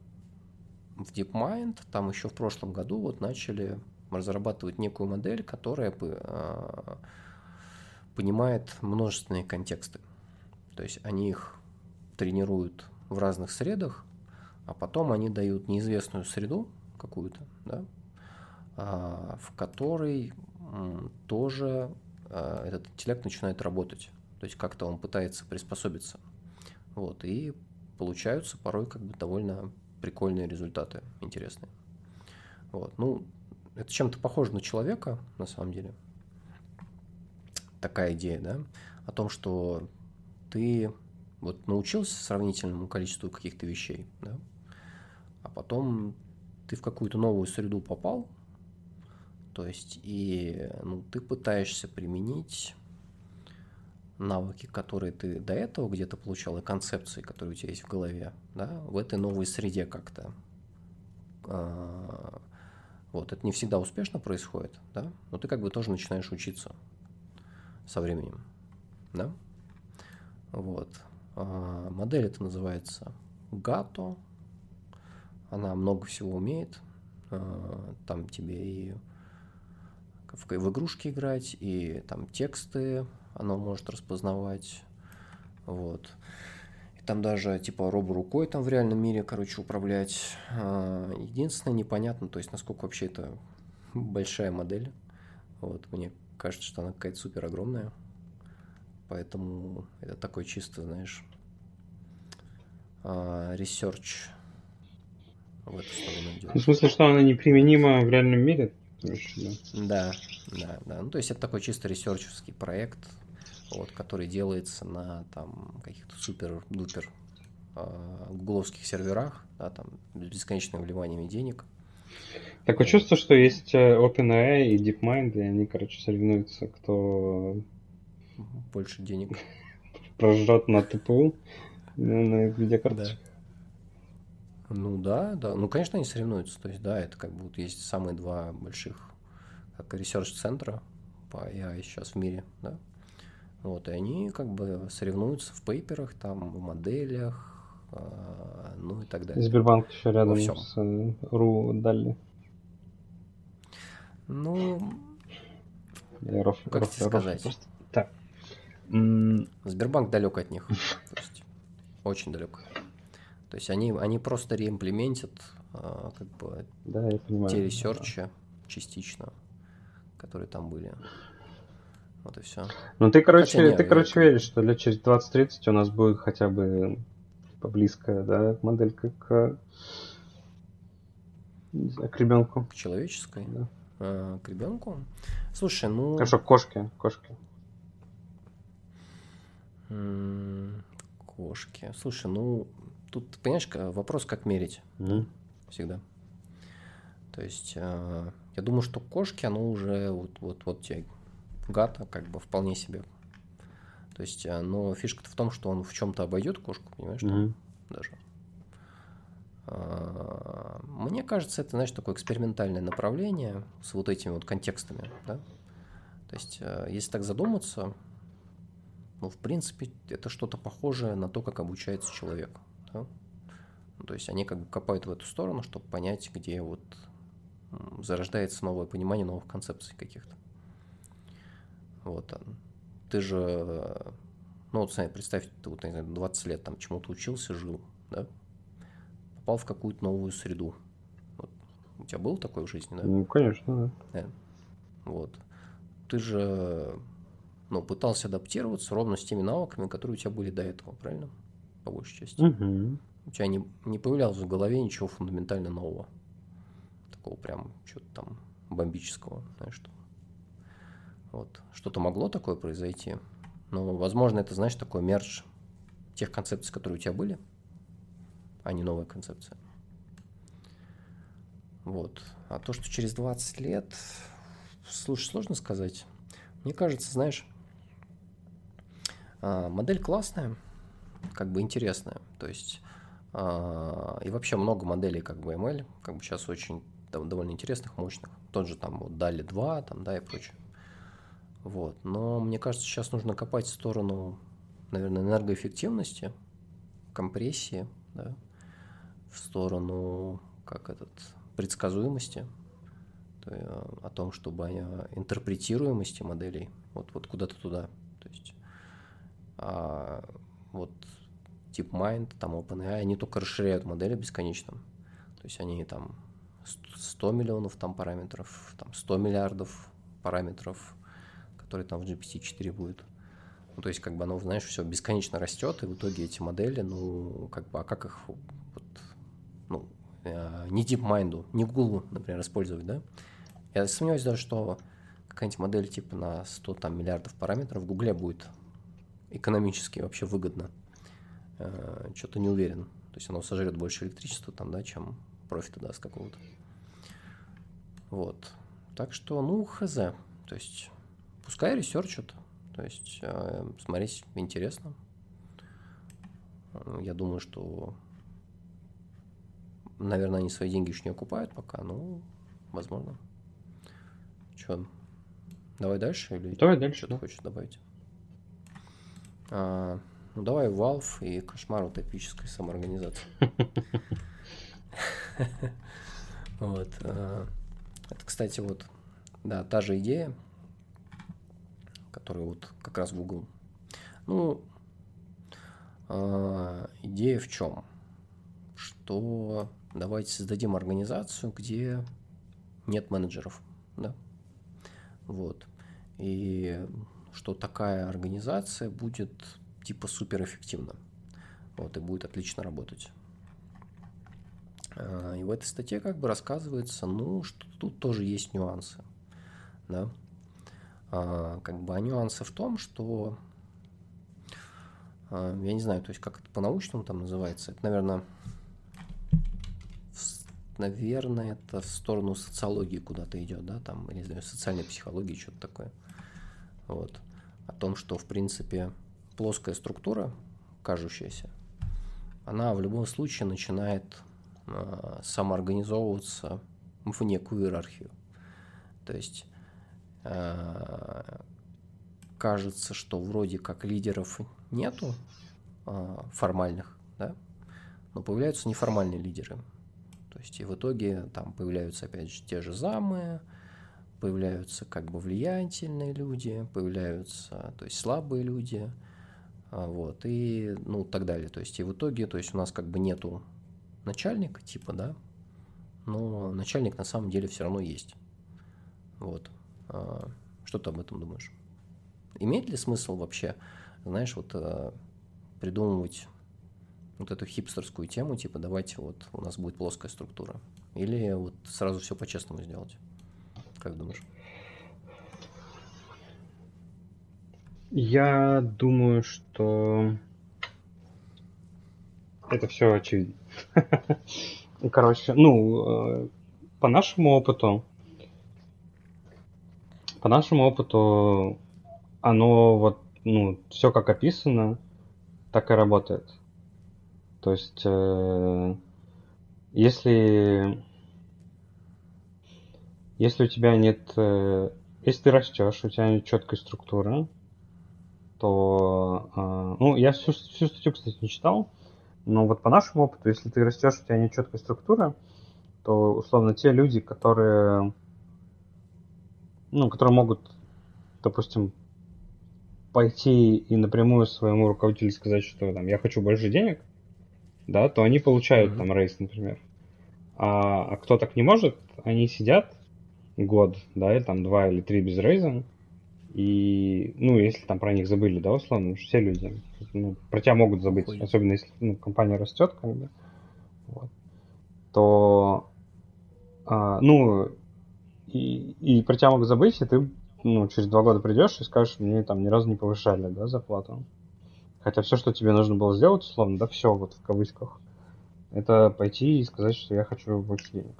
в DeepMind там еще в прошлом году вот начали разрабатывать некую модель, которая понимает множественные контексты. То есть они их тренируют в разных средах, а потом они дают неизвестную среду какую-то, да, в которой тоже этот интеллект начинает работать. То есть как-то он пытается приспособиться. Вот, и получаются порой как бы довольно прикольные результаты, интересные. Вот, ну, это чем-то похоже на человека, на самом деле. Такая идея, да, о том, что ты вот научился сравнительному количеству каких-то вещей, да, а потом ты в какую-то новую среду попал, то есть и, ну, ты пытаешься применить навыки, которые ты до этого где-то получал, и концепции, которые у тебя есть в голове, да, в этой новой среде как-то. Вот, это не всегда успешно происходит, да, но ты как бы тоже начинаешь учиться со временем, да, вот. Модель это называется Gato. Она много всего умеет. Там тебе и в игрушки играть, и там тексты она может распознавать. Вот. И там даже типа робо-рукой там в реальном мире, короче, управлять. Единственное, непонятно, то есть насколько вообще это большая модель. Вот. Мне кажется, что она какая-то супер огромная. Поэтому это такой чистый, знаешь, ресерч в эту сторону идет. В смысле, что она неприменима в реальном мире? Да, да, да. Ну, то есть это такой чисто ресерчевский проект, вот, который делается на там каких-то супер-дупер гугловских серверах, да, там, с бесконечными вливаниями денег. Такое чувство, что есть OpenAI и DeepMind, и они, короче, соревнуются, кто больше денег прожрет на ТПУ, на видеокарточках. Да. Ну да, да. Ну, конечно, они соревнуются. То есть, да, это как будто есть самые два больших как ресерч-центра по AI сейчас в мире, да. Вот, и они как бы соревнуются в пейперах, там, в моделях, ну и так далее. Сбербанк еще рядом с РУ дали. Ну, как тебе сказать? Так. Сбербанк далек от них. То есть, очень далек. То есть они просто реимплементят как бы те ресерчи частично, которые там были. Вот и все. Ну ты, короче, веришь, что лет через 20-30 у нас будет хотя бы поблизкая, да, модель как к ребенку. К человеческой? Да. К ребенку? Слушай, ну... Хорошо, кошки. Кошки. Слушай, ну, тут, понимаешь, вопрос, как мерить. Всегда. То есть, я думаю, что кошки, оно уже вот тебе гата, как бы, вполне себе. То есть, но фишка-то в том, что он в чем-то обойдет кошку, понимаешь, даже. Мне кажется, это, знаешь, такое экспериментальное направление с вот этими вот контекстами, да. То есть, если так задуматься, ну, в принципе, это что-то похожее на то, как обучается человек, да? То есть, они как бы копают в эту сторону, чтобы понять, где вот зарождается новое понимание новых концепций каких-то. Вот. Ты же, ну вот, представь, ты вот 20 лет там чему-то учился, жил, да? Попал в какую-то новую среду. Вот. У тебя было такое в жизни, да? Ну, конечно, да. Вот. Ты же, ну, пытался адаптироваться ровно с теми навыками, которые у тебя были до этого, правильно? По большей части. Угу. У тебя не появлялось в голове ничего фундаментально нового. Такого прям, что-то там бомбического, знаешь, что. Вот. Что-то могло такое произойти, но, возможно, это, знаешь, такой мердж тех концепций, которые у тебя были, а не новая концепция. Вот. А то, что через 20 лет, слушай, сложно сказать. Мне кажется, знаешь, модель классная, как бы интересная, то есть и вообще много моделей как бы ML, как бы сейчас очень там, довольно интересных, мощных. Тот же там вот DALL-E 2 там, да, и прочее. Вот. Но мне кажется, сейчас нужно копать в сторону, наверное, энергоэффективности, компрессии, да? В сторону предсказуемости, о том, чтобы интерпретируемости моделей, вот куда-то туда. То есть, вот DeepMind, там OpenAI, они только расширяют модели бесконечно. То есть они там 100 миллионов там, параметров, там 100 миллиардов параметров, который там в GPT-4 будет. Ну, то есть, как бы оно, знаешь, все бесконечно растет, и в итоге эти модели, ну, как бы, а как их, вот, ну, не DeepMind, не Google, например, использовать, да? Я сомневаюсь даже, что какая-нибудь модель типа на 100 там, миллиардов параметров в Google будет экономически вообще выгодно. Что-то не уверен. То есть, оно сожрет больше электричества, там, да, чем профита даст какого-то. Вот. Так что, ну, хз. То есть... Пускай ресерчат, то есть смотреть интересно. Я думаю, что, наверное, они свои деньги еще не окупают пока, но возможно. Че, давай дальше или что-то хочешь добавить? Ну давай Valve и кошмар утопической самоорганизации. Вот. Это, кстати, вот да, та же идея, который вот как раз в Google. Ну, идея в чем? Что давайте создадим организацию, где нет менеджеров, да? Вот. И что такая организация будет типа суперэффективна. Вот, и будет отлично работать. И в этой статье как бы рассказывается, ну, что тут тоже есть нюансы, да? Как бы, а нюансы в том, что Я не знаю, то есть как это по-научному там называется. Это, наверное, это в сторону социологии куда-то идет, да, там, я не знаю, социальной психологии, что-то такое. Вот. О том, что, в принципе, плоская структура, кажущаяся, она в любом случае начинает самоорганизовываться в некую иерархию. То есть кажется, что вроде как лидеров нету формальных, да? Но появляются неформальные лидеры. То есть и в итоге там появляются опять же те же замы, появляются как бы влиятельные люди, появляются, то есть слабые люди, вот, и ну так далее. То есть и в итоге, то есть у нас как бы нету начальника типа, да, но начальник на самом деле все равно есть. Вот. Что ты об этом думаешь? Имеет ли смысл вообще, знаешь, вот придумывать вот эту хипстерскую тему, типа давайте вот у нас будет плоская структура? Или вот сразу все по-честному сделать? Как думаешь? Я думаю, что это все очевидно. Короче, ну, по нашему опыту, оно вот, ну, все как описано, так и работает. То есть, если у тебя нет, если ты растешь, у тебя нет четкой структуры, то, ну, я всю статью, кстати, не читал, но вот по нашему опыту, если ты растешь, у тебя нет четкой структуры, то, условно, те люди, которые, ну, которые могут, допустим, пойти и напрямую своему руководителю сказать, что там я хочу больше денег, да, то они получают там рейс, например. А кто так не может, они сидят год, да, или там 2 или 3 без рейза. И, ну, если там про них забыли, да, условно, все люди, ну, про тебя могут забыть, особенно если, ну, компания растет, как бы, вот, то, ну, и про тебя могут забыть, и ты, ну, через 2 года придешь и скажешь, мне там ни разу не повышали, да, зарплату. Хотя все, что тебе нужно было сделать, условно, да, все, вот, в кавычках, это пойти и сказать, что я хочу больше денег.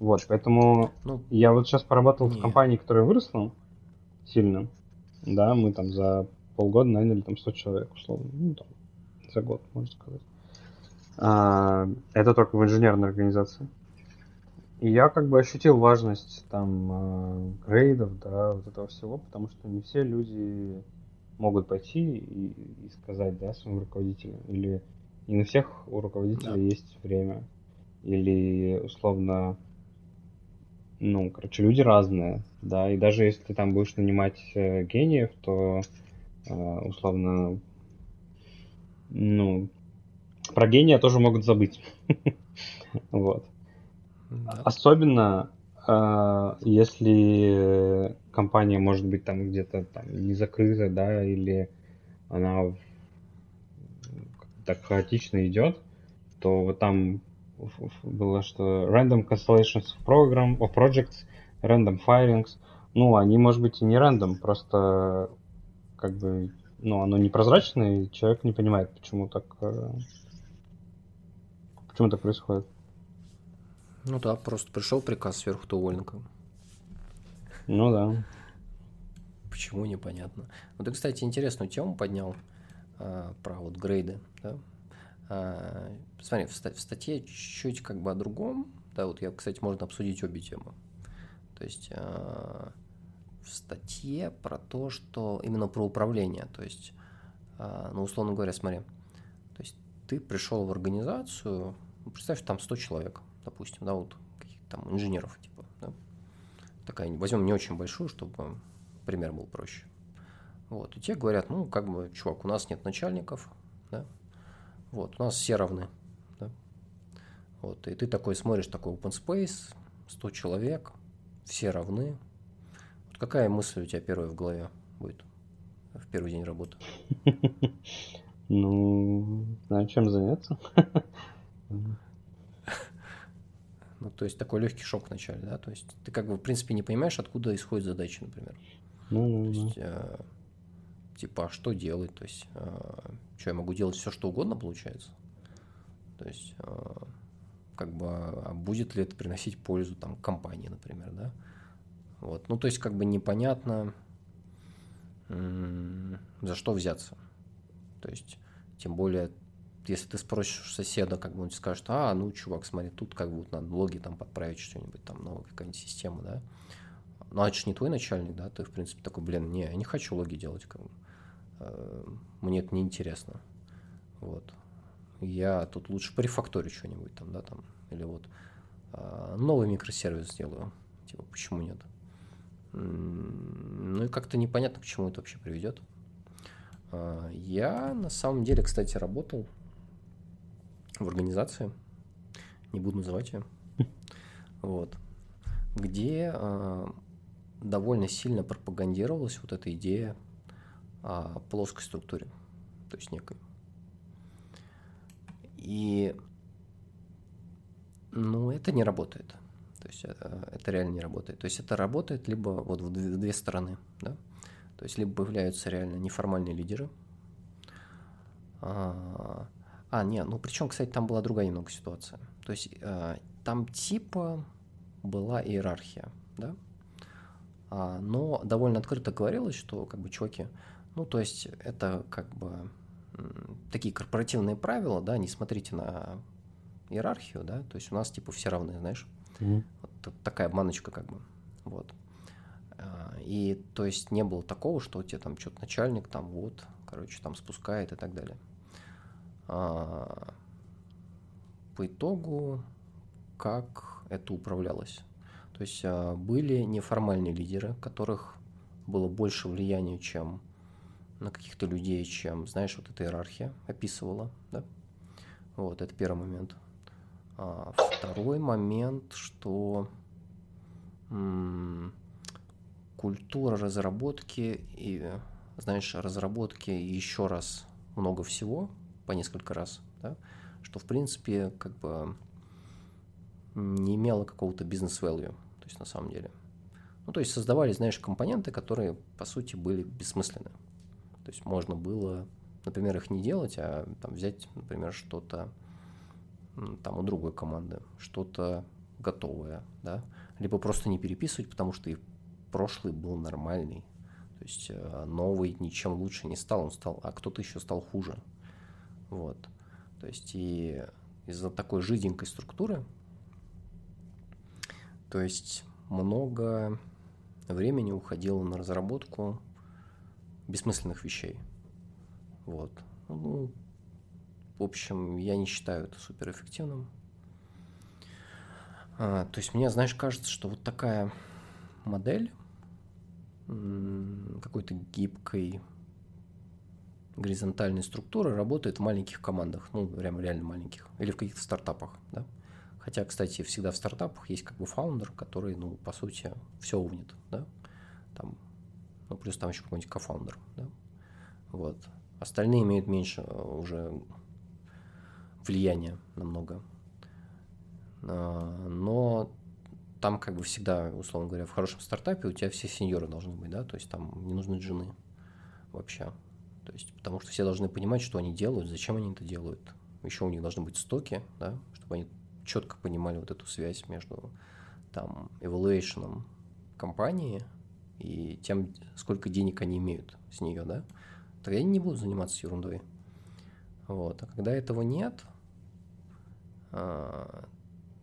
Вот, поэтому я вот сейчас поработал в компании, которая выросла сильно, да, мы там за полгода наняли там 100 человек, условно, ну, там, за год, можно сказать. Это только в инженерной организации. И я как бы ощутил важность там грейдов, да, вот этого всего, потому что не все люди могут пойти и сказать, да, своему руководителю, или не на всех у руководителя есть время, или условно, ну, короче, люди разные, да, и даже если ты там будешь нанимать гениев, то условно, ну, про гения тоже могут забыть, вот. Особенно, если компания может быть там где-то там не закрыта, да, или она так хаотично идет, то вот там было, что random cancellations of projects, random firings, ну, они, может быть, и не random, просто как бы, ну, оно непрозрачное, и человек не понимает, почему так происходит. Ну да, просто пришел приказ сверху, то уволен. Ну да. Почему, непонятно. Вот ты, кстати, интересную тему поднял про вот грейды. Да? Смотри, в статье чуть-чуть как бы о другом. Да, вот я, кстати, можно обсудить обе темы. То есть в статье про то, что именно про управление. То есть, ну, условно говоря, смотри, то есть ты пришел в организацию, представь, там 100 человек. Допустим, да, вот каких-то там инженеров, типа, да? Такая, возьмем не очень большую, чтобы пример был проще. Вот, и те говорят, ну, как бы, чувак, у нас нет начальников, да, вот, у нас все равны, да, вот, и ты такой смотришь, такой open space, 100 человек, все равны. Вот какая мысль у тебя первая в голове будет в первый день работы? Ну, знаю, чем заняться. Ну, то есть такой легкий шок вначале, да, то есть ты как бы в принципе не понимаешь, откуда исходит задача, например. Ну, то есть, типа, а что делать? То есть, что я могу делать все, что угодно, получается? То есть, как бы, а будет ли это приносить пользу там компании, например, да? Вот. Ну, то есть, как бы непонятно, за что взяться. То есть, тем более, если ты спросишь соседа, как бы он тебе скажет, а, ну, чувак, смотри, тут как бы вот надо логи там подправить, что-нибудь там, новая какая-нибудь система, да. Ну, а это же не твой начальник, да, ты, в принципе, такой, блин, не, я не хочу логи делать, как бы. Мне это неинтересно, вот. Я тут лучше префакторю что-нибудь там, да, там, или вот новый микросервис сделаю, типа, почему нет? Ну, и как-то непонятно, к чему это вообще приведет. Я, на самом деле, кстати, работал в организации, не буду называть ее, вот, где довольно сильно пропагандировалась вот эта идея о плоской структуре, то есть некой. И, ну, это не работает, то есть это реально не работает. То есть это работает либо вот в две стороны, да? То есть либо появляются реально неформальные лидеры. Причем, кстати, там была другая немного ситуация. То есть там типа была иерархия, да? Но довольно открыто говорилось, что, как бы, чуваки, ну, то есть это, как бы, такие корпоративные правила, да, не смотрите на иерархию, да, то есть у нас, типа, все равны, знаешь. Mm-hmm. Вот такая обманочка, как бы, вот. И, то есть, не было такого, что тебе там что-то начальник там вот, короче, там спускает и так далее. По итогу, как это управлялось? То есть, были неформальные лидеры, которых было больше влияния, чем на каких-то людей, чем, знаешь, вот эта иерархия описывала, да? Вот, это первый момент. Второй момент, что... Культура разработки и, знаешь, разработки еще раз много всего, по несколько раз, да, что, в принципе, как бы не имело какого-то бизнес-value, то есть на самом деле. Ну, то есть создавали, знаешь, компоненты, которые, по сути, были бессмысленны. То есть можно было, например, их не делать, а там взять, например, что-то там у другой команды, что-то готовое, да, либо просто не переписывать, потому что их прошлый был нормальный, то есть новый ничем лучше не стал, он стал, а кто-то еще стал хуже, вот, то есть и из-за такой жиденькой структуры, то есть много времени уходило на разработку бессмысленных вещей, вот, ну, в общем, я не считаю это суперэффективным, то есть мне, знаешь, кажется, что вот такая модель какой-то гибкой горизонтальной структуры работает в маленьких командах, ну, прям реально маленьких, или в каких-то стартапах, да. Хотя, кстати, всегда в стартапах есть как бы фаундер, который, ну, по сути, все увнет, да. Там, ну, плюс там еще какой-нибудь кофаундер, да. Вот. Остальные имеют меньше уже влияния намного. Но там как бы всегда, условно говоря, в хорошем стартапе у тебя все сеньоры должны быть, да, то есть там не нужны джуны вообще, то есть потому что все должны понимать, что они делают, зачем они это делают, еще у них должны быть стоки, да, чтобы они четко понимали вот эту связь между там evaluation компании и тем, сколько денег они имеют с нее, да, тогда они не будут заниматься ерундой, вот, а когда этого нет,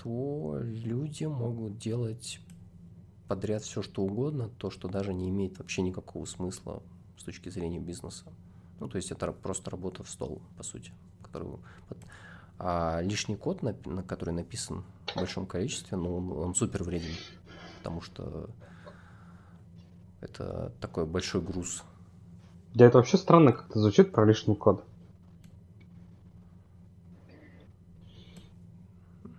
то люди могут делать подряд все, что угодно, то, что даже не имеет вообще никакого смысла с точки зрения бизнеса. Ну, то есть это просто работа в стол, по сути. Которую... А лишний код, который написан в большом количестве, ну, он супер вреден, потому что это такой большой груз. Да, это вообще странно как-то звучит про лишний код.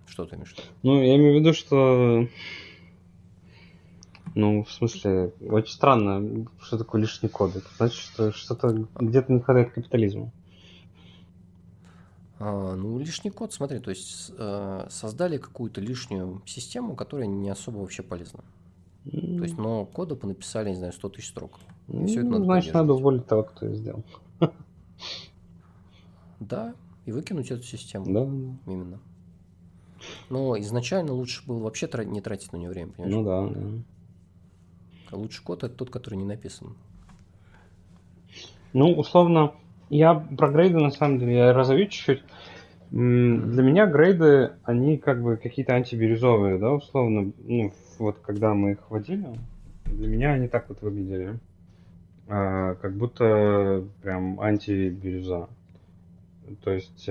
Что ты имеешь? Ну, я имею в виду, что... Ну, в смысле, очень странно, что такое лишний код. Это значит, что что-то где-то не хватает капитализма. Ну, лишний код, смотри, то есть создали какую-то лишнюю систему, которая не особо вообще полезна. То есть, но кода понаписали, не знаю, 100 тысяч строк. И все это надо значит, надо уволить того, кто это сделал. Да, и выкинуть эту систему. Да. Именно. Но изначально лучше было вообще не тратить на нее время, понимаешь? Ну да, да. А лучший код — это тот, который не написан. Ну, условно, я про грейды, на самом деле, я разовью чуть-чуть. Для меня грейды, они как бы какие-то антибирюзовые, да, условно. Ну, вот когда мы их вводили, для меня они так вот выглядели. Как будто прям антибирюза. То есть...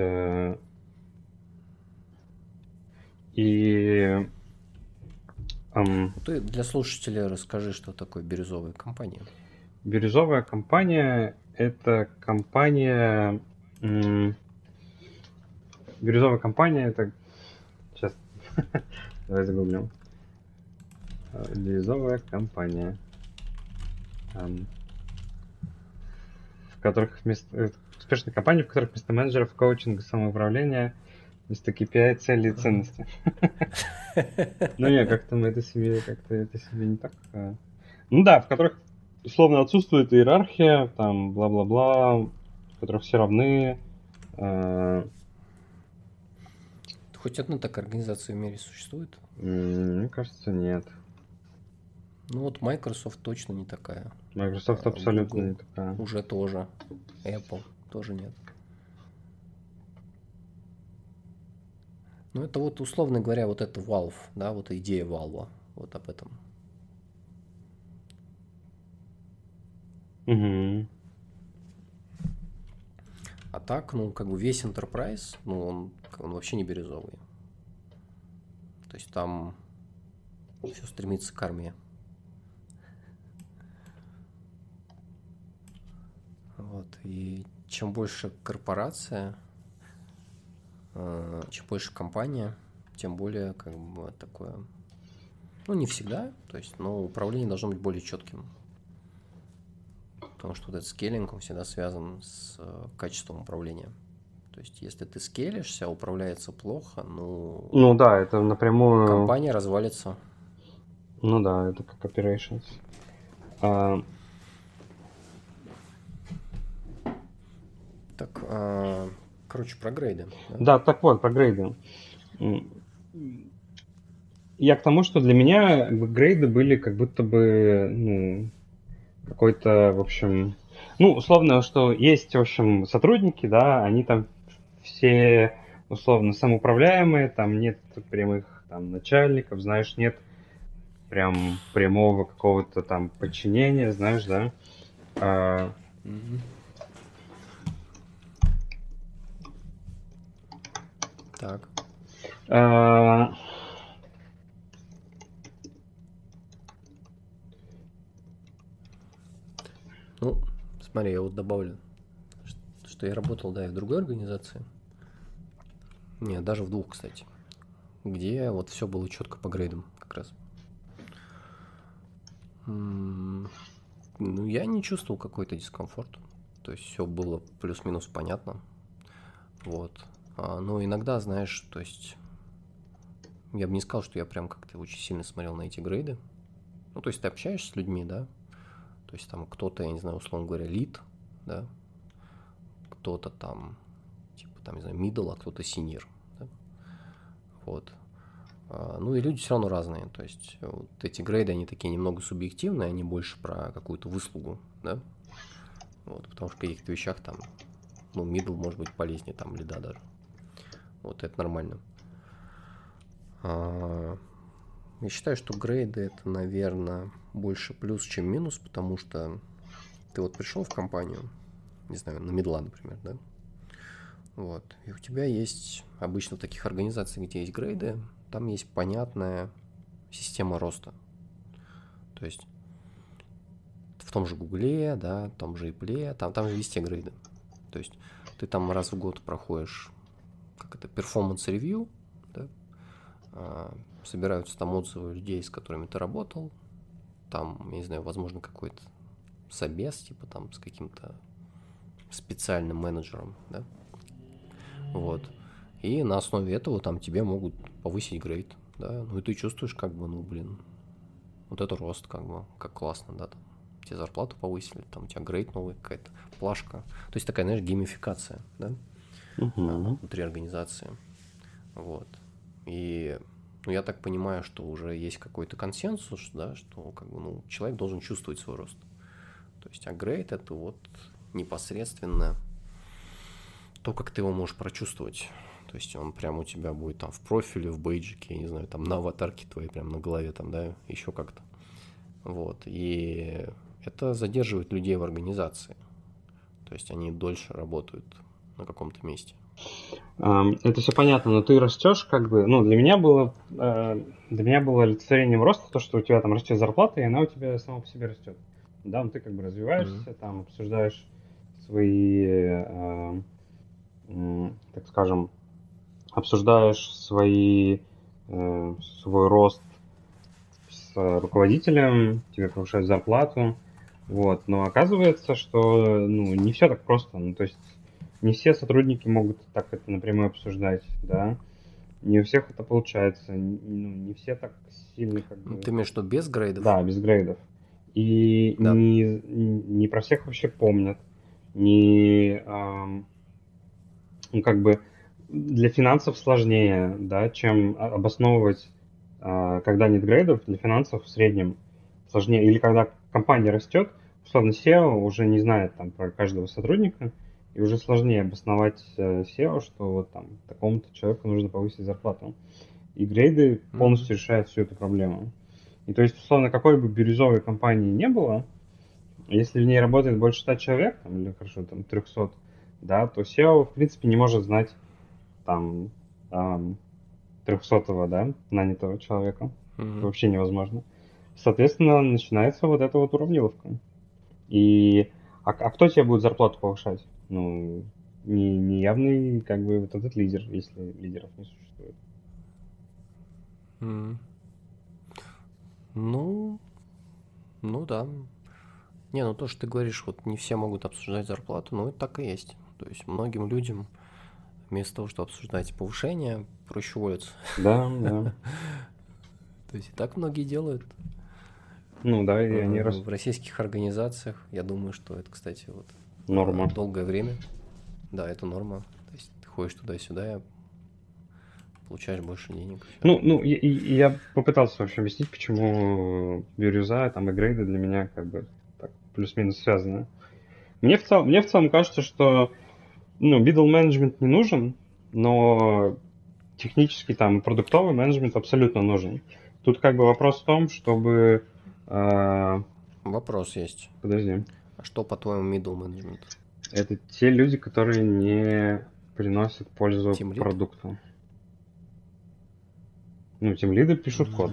И... Ты для слушателя расскажи, что такое бирюзовая компания. Бирюзовая компания – это компания… Бирюзовая компания – это… Сейчас, давай загуглим. Бирюзовая компания, в которых успешные компании, в которых вместо менеджеров, коучинга, самоуправления есть такие KPI, цели и ценности. Ну не, как-то мы это себе не так. Ну да, в которых условно отсутствует иерархия, там бла-бла-бла, в которых все равны. Хоть одна такая организация в мире существует? Мне кажется, нет. Ну вот Microsoft точно не такая. Microsoft абсолютно не такая. Уже тоже. Apple тоже нет. Ну, это вот, условно говоря, вот это Valve, да, вот идея Valve, вот об этом. Угу. А так, ну, как бы весь Enterprise, ну, он вообще не бирюзовый. То есть там все стремится к армии. Вот, и чем больше корпорация... Чем больше компания, тем более как бы такое, ну не всегда, то есть, но управление должно быть более четким, потому что вот этот скейлинг он всегда связан с качеством управления. То есть, если ты скейлишься, управляется плохо, ну да, это напрямую компания развалится. Ну да, это как operations. Так. Короче, про грейды. Да, так вот, про грейды. Я к тому, что для меня грейды были как будто бы, ну, какой-то, в общем... Ну, условно, что есть, в общем, сотрудники, да, они там все, условно, самоуправляемые, там нет прямых там начальников, знаешь, нет прям прямого какого-то там подчинения, знаешь, да. Так. Ну, смотри, я вот добавлю, что я работал, да, и в другой организации. Нет, даже в двух, кстати. Где вот все было четко по грейдам как раз. Ну, я не чувствовал какой-то дискомфорт. То есть все было плюс-минус понятно. Вот. Но иногда, знаешь, то есть я бы не сказал, что я прям как-то очень сильно смотрел на эти грейды. Ну, то есть ты общаешься с людьми, да, то есть там кто-то, я не знаю, условно говоря, лид, да, кто-то там, типа там, не знаю, middle, а кто-то senior, да? Вот. Ну, и люди все равно разные, то есть вот эти грейды, они такие немного субъективные, они больше про какую-то выслугу, да, вот, потому что в каких-то вещах там, ну, middle может быть полезнее там лида даже. Вот это нормально. Я считаю, что грейды это, наверное, больше плюс, чем минус, потому что ты вот пришел в компанию, не знаю, на мидла, например, да? Вот. И у тебя есть, обычно в таких организациях, где есть грейды, там есть понятная система роста. То есть в том же Гугле, да, в том же Apple, там же везде грейды. То есть ты там раз в год проходишь... как это, перформанс-ревью, да? Собираются там отзывы людей, с которыми ты работал, там, я не знаю, возможно, какой-то собес, типа там с каким-то специальным менеджером, да, вот, и на основе этого там тебе могут повысить грейд, да, ну и ты чувствуешь как бы, ну, блин, Вот это рост, как бы, как классно, да, там. Тебе зарплату повысили, там у тебя грейд новый, какая-то плашка. То есть такая, знаешь, геймификация, да, внутри организации. Вот. И, ну, я так понимаю, что уже есть какой-то консенсус, да, что, как бы, ну, человек должен чувствовать свой рост. То есть, а грейд — это вот непосредственно то, как ты его можешь прочувствовать. То есть он прям у тебя будет там в профиле, в бейджике, я не знаю, там на аватарке твоей, прям на голове там, да, еще как-то. Вот. И это задерживает людей в организации. То есть они дольше работают на каком-то месте. Это все понятно, но ты растешь, как бы, ну, для меня было олицетворением роста то, что у тебя там растет зарплата, и она у тебя сама по себе растет. Да, ну, ты как бы развиваешься, там, обсуждаешь свои, так скажем, свой рост с руководителем, тебе повышают зарплату, вот, но оказывается, что, ну, не все так просто, ну, то есть не все сотрудники могут так это напрямую обсуждать, да, не у всех это получается, не все так сильно, как бы... Ты имеешь в виду без грейдов? Да, без грейдов, и да. не про всех вообще помнят, ну, как бы... Для финансов сложнее, да, чем обосновывать, когда нет грейдов, для финансов в среднем сложнее. Или когда компания растет, условно SEO уже не знает там про каждого сотрудника, и уже сложнее обосновать SEO, что вот там такому-то человеку нужно повысить зарплату. И грейды полностью решают всю эту проблему. И то есть, условно, какой бы бирюзовой компании не было, если в ней работает больше 100 человек, там, или, хорошо, там 300, да, то SEO, в принципе, не может знать там 300-го, да, нанятого человека. Это вообще невозможно. Соответственно, начинается вот эта вот уравниловка. И а кто тебе будет зарплату повышать? Ну, не явный, как бы, вот этот лидер, если лидеров не существует. Ну да. Не, ну то, что ты говоришь, вот не все могут обсуждать зарплату, ну это так и есть. То есть многим людям вместо того, что обсуждать повышение, проще уволиться. Да, да. То есть и так многие делают. Ну да, и они... В российских организациях, я думаю, что это, кстати, вот... Норма. Долгое время. Да, это норма. То есть ты ходишь туда-сюда и получаешь больше денег. Ну, я попытался вообще объяснить, почему бирюза, там, и грейды для меня как бы так плюс-минус связаны. Мне в целом кажется, что... Ну, middle management не нужен, но технический там продуктовый менеджмент абсолютно нужен. Тут как бы вопрос в том, чтобы... Вопрос есть. Подожди. А что, по-твоему, middle management? Это те люди, которые не приносят пользу продукту. Ну, тимлиды пишут код.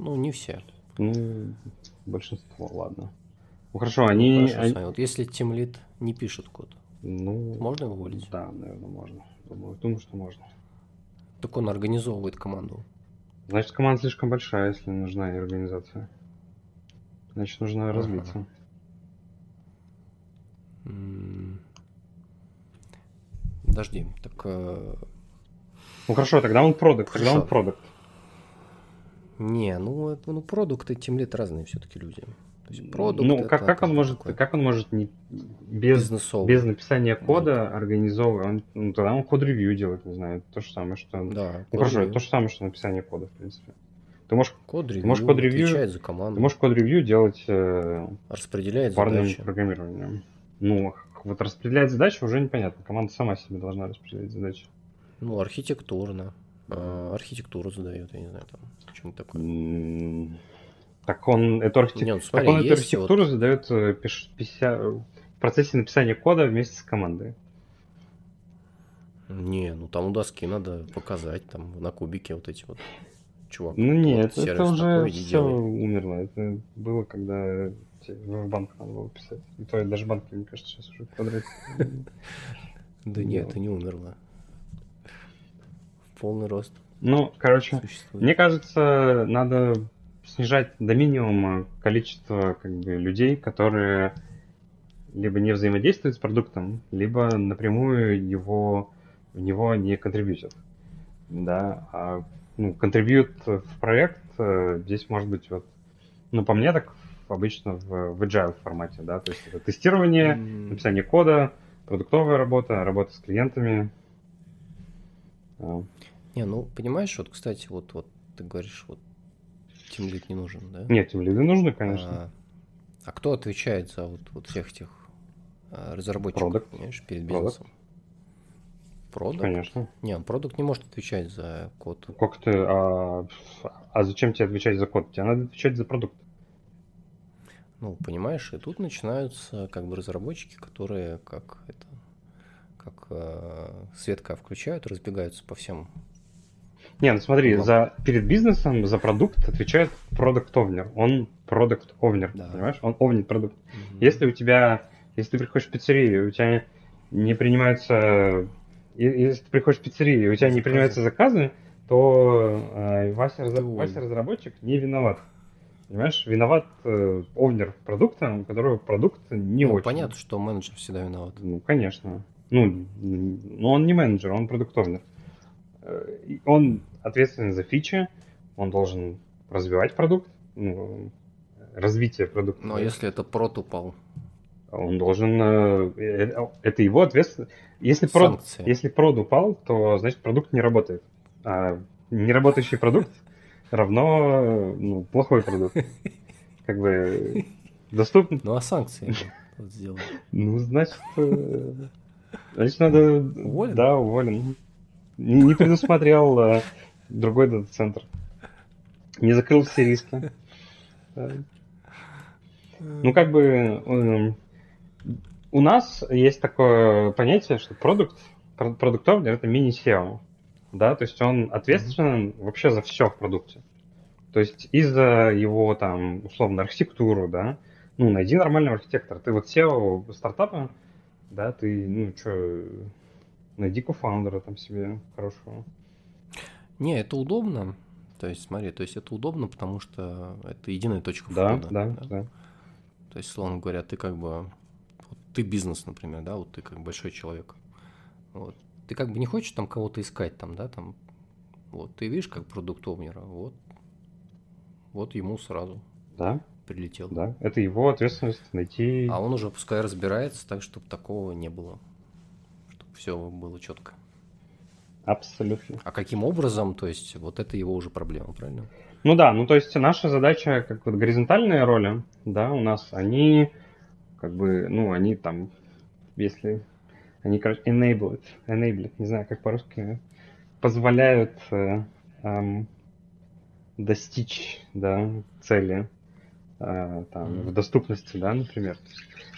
Ну, не все. Ну, большинство, ладно. Ну, хорошо, хорошо, Саня, вот если тимлид не пишет код, ну, можно его уволить? Да, наверное, можно. Думаю, что можно. Так он организовывает команду. Значит, команда слишком большая, если нужна и организация. Значит, нужно разбиться. Подожди, так... Ну, хорошо, тогда он продукт. Не, ну продукт и тимлид разные все-таки люди. Продукт, ну, как он может не без написания кода организовывать? Ну, тогда он код-ревью делает, не знаю. То же самое, что... Да, ну, хорошо, то же самое, что написание кода, в принципе. Ты можешь код-ревью отвечает за команду. Ты можешь код-ревью делать распределяет парным задачи. Программированием. Ну, вот распределять задачи уже непонятно. Команда сама себе должна распределять задачи. Ну, архитектурно. Архитектуру задает, я не знаю, там, что-нибудь такое. Так он эту архитектуру задает в процессе написания кода вместе с командой. Не, ну там у доски надо показать, там на кубике вот эти вот чувак. Ну нет, вот, это уже все умерло. Это было, когда в банк надо было писать. И то даже банки, мне кажется, сейчас уже квадрат. Да нет, это не умерло. В полный рост. Ну, короче, мне кажется, надо... снижать до минимума количество, как бы, людей, которые либо не взаимодействуют с продуктом, либо напрямую в него не контрибьютят. Да, а ну, контрибьют в проект, здесь может быть, вот, ну, по мне так обычно в agile формате, да, то есть это тестирование, написание кода, продуктовая работа, работа с клиентами. Не, ну, понимаешь, вот, кстати, вот ты говоришь, вот, тимлид не нужен, да? Нет, тимлиды нужны, конечно. А кто отвечает за вот всех этих разработчиков, product, понимаешь, перед бизнесом? Продукт? Конечно. Не, продукт не может отвечать за код. Как ты, а зачем тебе отвечать за код? Тебе надо отвечать за продукт. Ну, понимаешь, и тут начинаются как бы разработчики, которые светка включают, разбегаются по всем. Не, ну смотри, перед бизнесом за продукт отвечает продакт-овнер. Он продакт-овнер, да, понимаешь? Он овнит продукт. Угу. Если ты приходишь в пиццерию, и у тебя не принимаются... Если ты приходишь в пиццерию, и у тебя не принимаются заказы, то Вася разработчик не виноват. Понимаешь, виноват овнер продукта, у которого продукт не очень. Понятно, что менеджер всегда виноват. Ну, конечно. Ну, но он не менеджер, он продукт-овнер. Он ответственен за фичи, он должен развивать продукт, ну, развитие продукта. Но если это прод упал? Он должен... Это его ответственность. Если прод упал, то значит продукт не работает. А неработающий продукт равно плохой продукт. Как бы доступный. Ну а санкции сделал? Ну, значит... Значит, надо... Уволен? Да, уволен. Не предусмотрел другой дата-центр. Не закрыл все риски. Ну, как бы... У нас есть такое понятие, что продукт-овнер — это мини-SEO. Да? То есть он ответственен вообще за все в продукте. То есть и за его, там, условно, архитектуру, да. Ну, найди нормального архитектора. Ты вот SEO стартапа, да, ты, ну, что, найди кофаундера там себе хорошего. Не, это удобно. То есть, смотри, то есть это удобно, потому что это единая точка входа. Да. То есть, словно говоря, ты как бы... Вот ты бизнес, например, да, вот ты как большой человек. Вот. Ты как бы не хочешь там кого-то искать там, да, там. Вот, ты видишь как продукт-овнера, вот ему сразу. Да. Прилетел. Да, это его ответственность найти. А он уже пускай разбирается так, чтобы такого не было. Чтобы все было четко. Абсолютно. А каким образом, то есть, вот это его уже проблема, правильно? Ну да, ну то есть наша задача, как вот горизонтальные роли, да, у нас, они как бы, ну они там, если, они, короче, enable, не знаю, как по-русски, позволяют достичь, да, цели. Там, в доступности, да, например.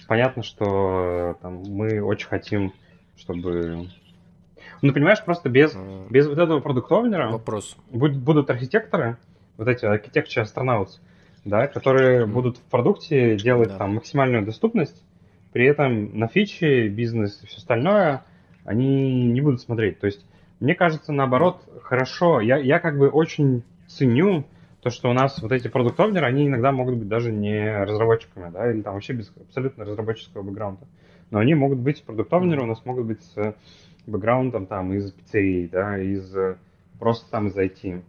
Понятно, что там, мы очень хотим, чтобы... Ну, понимаешь, просто без вот этого продукт-овнера будут архитекторы, вот эти архитекторы-астронавты, да, которые будут в продукте делать там максимальную доступность, при этом на фичи, бизнес и все остальное они не будут смотреть. То есть, мне кажется, наоборот, хорошо. Я как бы очень ценю то, что у нас вот эти продукт-овнеры, они иногда могут быть даже не разработчиками, да, или там вообще без абсолютно разработческого бэкграунда. Но они могут быть, продукт-овнеры у нас могут быть с бэкграундом там из пиццерии, да, из просто там из IT.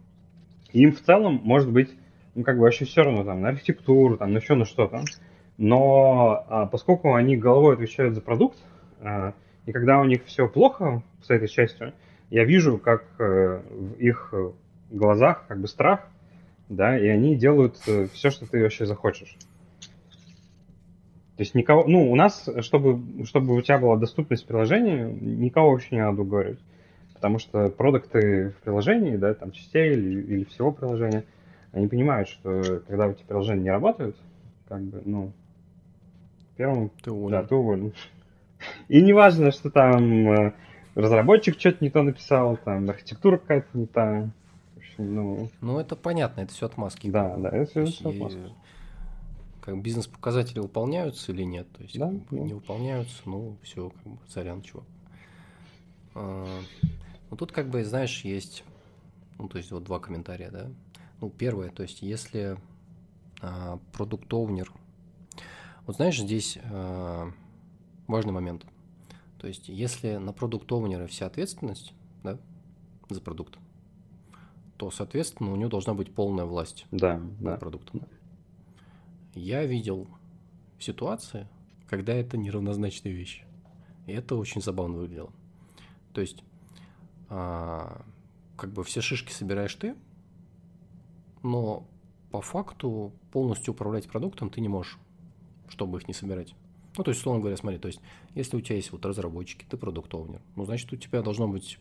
И им в целом может быть, ну, как бы вообще все равно там на архитектуру, там, на еще на что-то. Но поскольку они головой отвечают за продукт, и когда у них все плохо с этой частью, я вижу, как в их глазах как бы страх, да, и они делают все, что ты вообще захочешь. То есть никого, ну, у нас, чтобы у тебя была доступность приложения, никого вообще не надо уговаривать. Потому что продукты в приложении, да, там частей или всего приложения, они понимают, что когда у тебя приложения не работают, как бы, ну, первым ты уволен. Да, ты уволен. И не важно, что там разработчик что-то не то написал, там архитектура какая-то не та. Ну, это понятно, это все отмазки. Да, это все отмазки. Как бизнес-показатели выполняются или нет? То есть, да, не выполняются, ну, все, как бы, сорян, чувак. Ну, тут, как бы, знаешь, есть, ну, то есть, вот два комментария, да. Ну, первое, то есть, если продукт-овнер... Вот, знаешь, здесь важный момент. То есть, если на продукт-овнера вся ответственность, да, за продукт, то, соответственно, у него должна быть полная власть над продуктом. Я видел ситуации, когда это неравнозначные вещи. И это очень забавно выглядело. То есть, как бы все шишки собираешь ты, но по факту полностью управлять продуктом ты не можешь, чтобы их не собирать. Ну, то есть, условно говоря, смотри, то есть, если у тебя есть вот разработчики, ты продукт-оунер, ну, значит, у тебя должно быть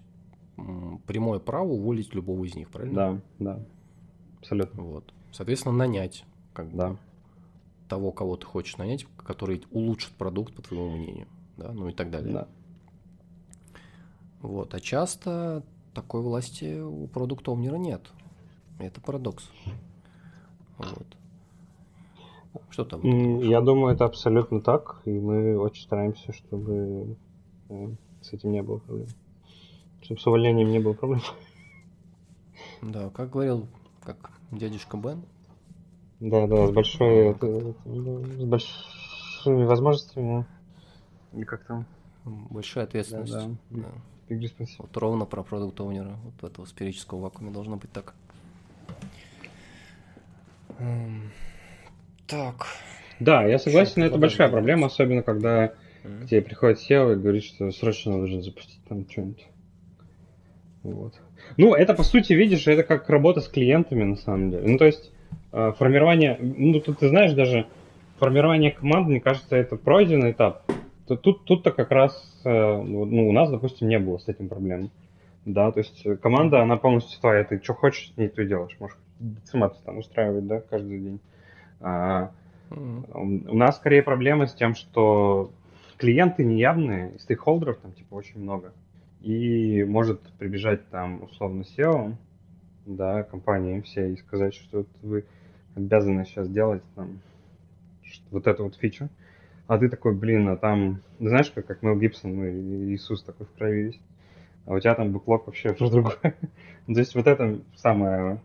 прямое право уволить любого из них, правильно? Да, абсолютно. Вот. Соответственно, нанять того, кого ты хочешь нанять, который улучшит продукт, по твоему мнению, да, ну и так далее. Да. Вот. А часто такой власти у продукт-оунера нет. Это парадокс. Вот. Что там? Я думаю, это абсолютно так, и мы очень стараемся, чтобы с этим не было проблем. Чтобы с увольнением не было проблем. Да, как говорил, как дядюшка Бен. Да, с большими возможностями. Или как там? Большая ответственность. Да. Вот ровно про продукт-оунера, вот в этого сферического вакуума должно быть так. Так. Да, я согласен, это большая проблема, особенно когда к тебе приходит SEO и говорит, что срочно нужно запустить там что-нибудь. Вот. Ну, это по сути, видишь, это как работа с клиентами на самом деле. Ну, то есть формирование, ну, тут ты знаешь, даже формирование команд, мне кажется, это пройденный этап. Тут-то как раз, ну, у нас, допустим, не было с этим проблем. Да, то есть команда, она полностью твоя, ты что хочешь, с ней ты делаешь, можешь сама там устраивать, да, каждый день. У нас скорее проблемы с тем, что клиенты неявные, стейкхолдеров там типа очень много. И может прибежать там условно SEO, да, компании все и сказать, что вот вы обязаны сейчас делать там вот эту вот фичу. А ты такой, блин, а там, знаешь, как Мел Гибсон и Иисус такой в крови весь. А у тебя там бэклог вообще про другое. То есть вот это самое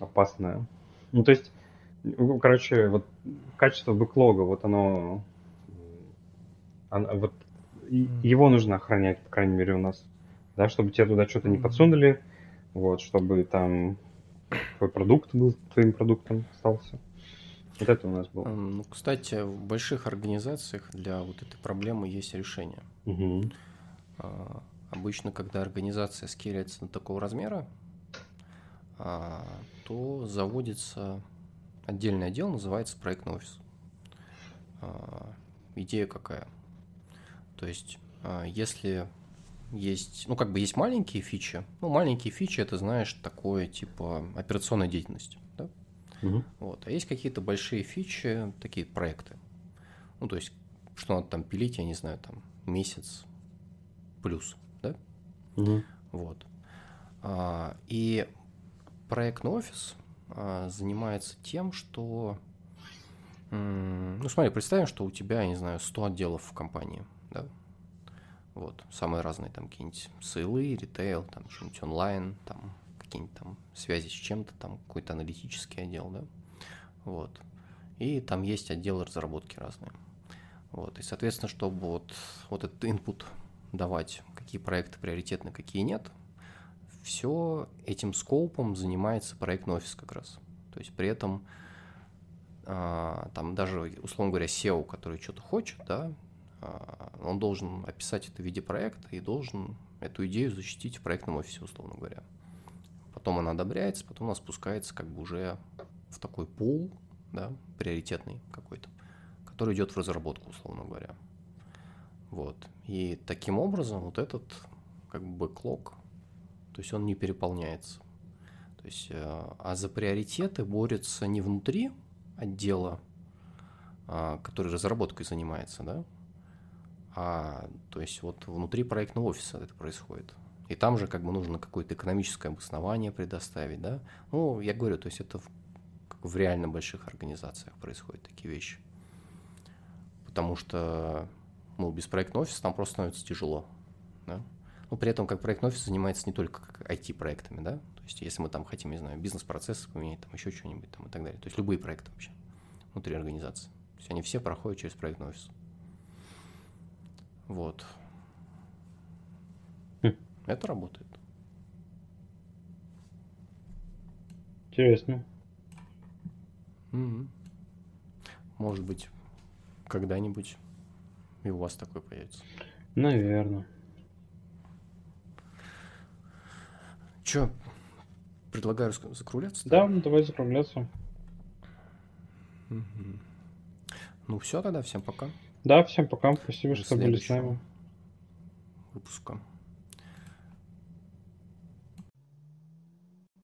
опасное. Ну, то есть короче, вот качество бэклога, вот оно вот его нужно охранять, по крайней мере, у нас, да, чтобы тебе туда что-то не подсунули, вот, чтобы там твой продукт был твоим продуктом остался. Вот это у нас было. Ну, кстати, в больших организациях для вот этой проблемы есть решение. Угу. Обычно, когда организация скейлится до такого размера, то заводится отдельный отдел, называется проектный офис. Идея какая? То есть, если есть, ну, как бы есть маленькие фичи, ну, маленькие фичи, это, знаешь, такое, типа, операционная деятельность, да? Угу. Вот. А есть какие-то большие фичи, такие проекты. Ну, то есть, что надо там пилить, я не знаю, там, месяц плюс, да? Угу. Вот. И проектный офис занимается тем, что... Ну, смотри, представим, что у тебя, я не знаю, 100 отделов в компании, да? Вот, самые разные там какие-нибудь сейлы, ритейл, там что-нибудь онлайн, там какие-нибудь там связи с чем-то, там какой-то аналитический отдел, да? Вот. И там есть отделы разработки разные. Вот, и, соответственно, чтобы вот этот input давать, какие проекты приоритетны, какие нет, все этим скоупом занимается проектный офис как раз. То есть при этом там даже, условно говоря, SEO, который что-то хочет, да, он должен описать это в виде проекта и должен эту идею защитить в проектном офисе, условно говоря. Потом она одобряется, потом она спускается как бы уже в такой пул, да, приоритетный какой-то, который идет в разработку, условно говоря. Вот. И таким образом вот этот как бы бэклог, то есть он не переполняется. То есть, за приоритеты борются не внутри отдела, который разработкой занимается, да, то есть вот внутри проектного офиса это происходит. И там же как бы нужно какое-то экономическое обоснование предоставить, да. Ну, я говорю, то есть это как в реально больших организациях происходят такие вещи. Потому что, ну, без проектного офиса там просто становится тяжело, да. Но при этом как проектный офис занимается не только IT-проектами, да, то есть если мы там хотим, не знаю, бизнес-процессы поменять, там еще что-нибудь там и так далее, то есть любые проекты вообще внутри организации, то есть они все проходят через проектный офис. Вот. Это работает. Интересно. Может быть, когда-нибудь и у вас такой появится. Наверное. Че, предлагаю закругляться? Да, ну давай закругляться. Ну все тогда, всем пока. Да, всем пока. Спасибо, что были с нами. Выпуском.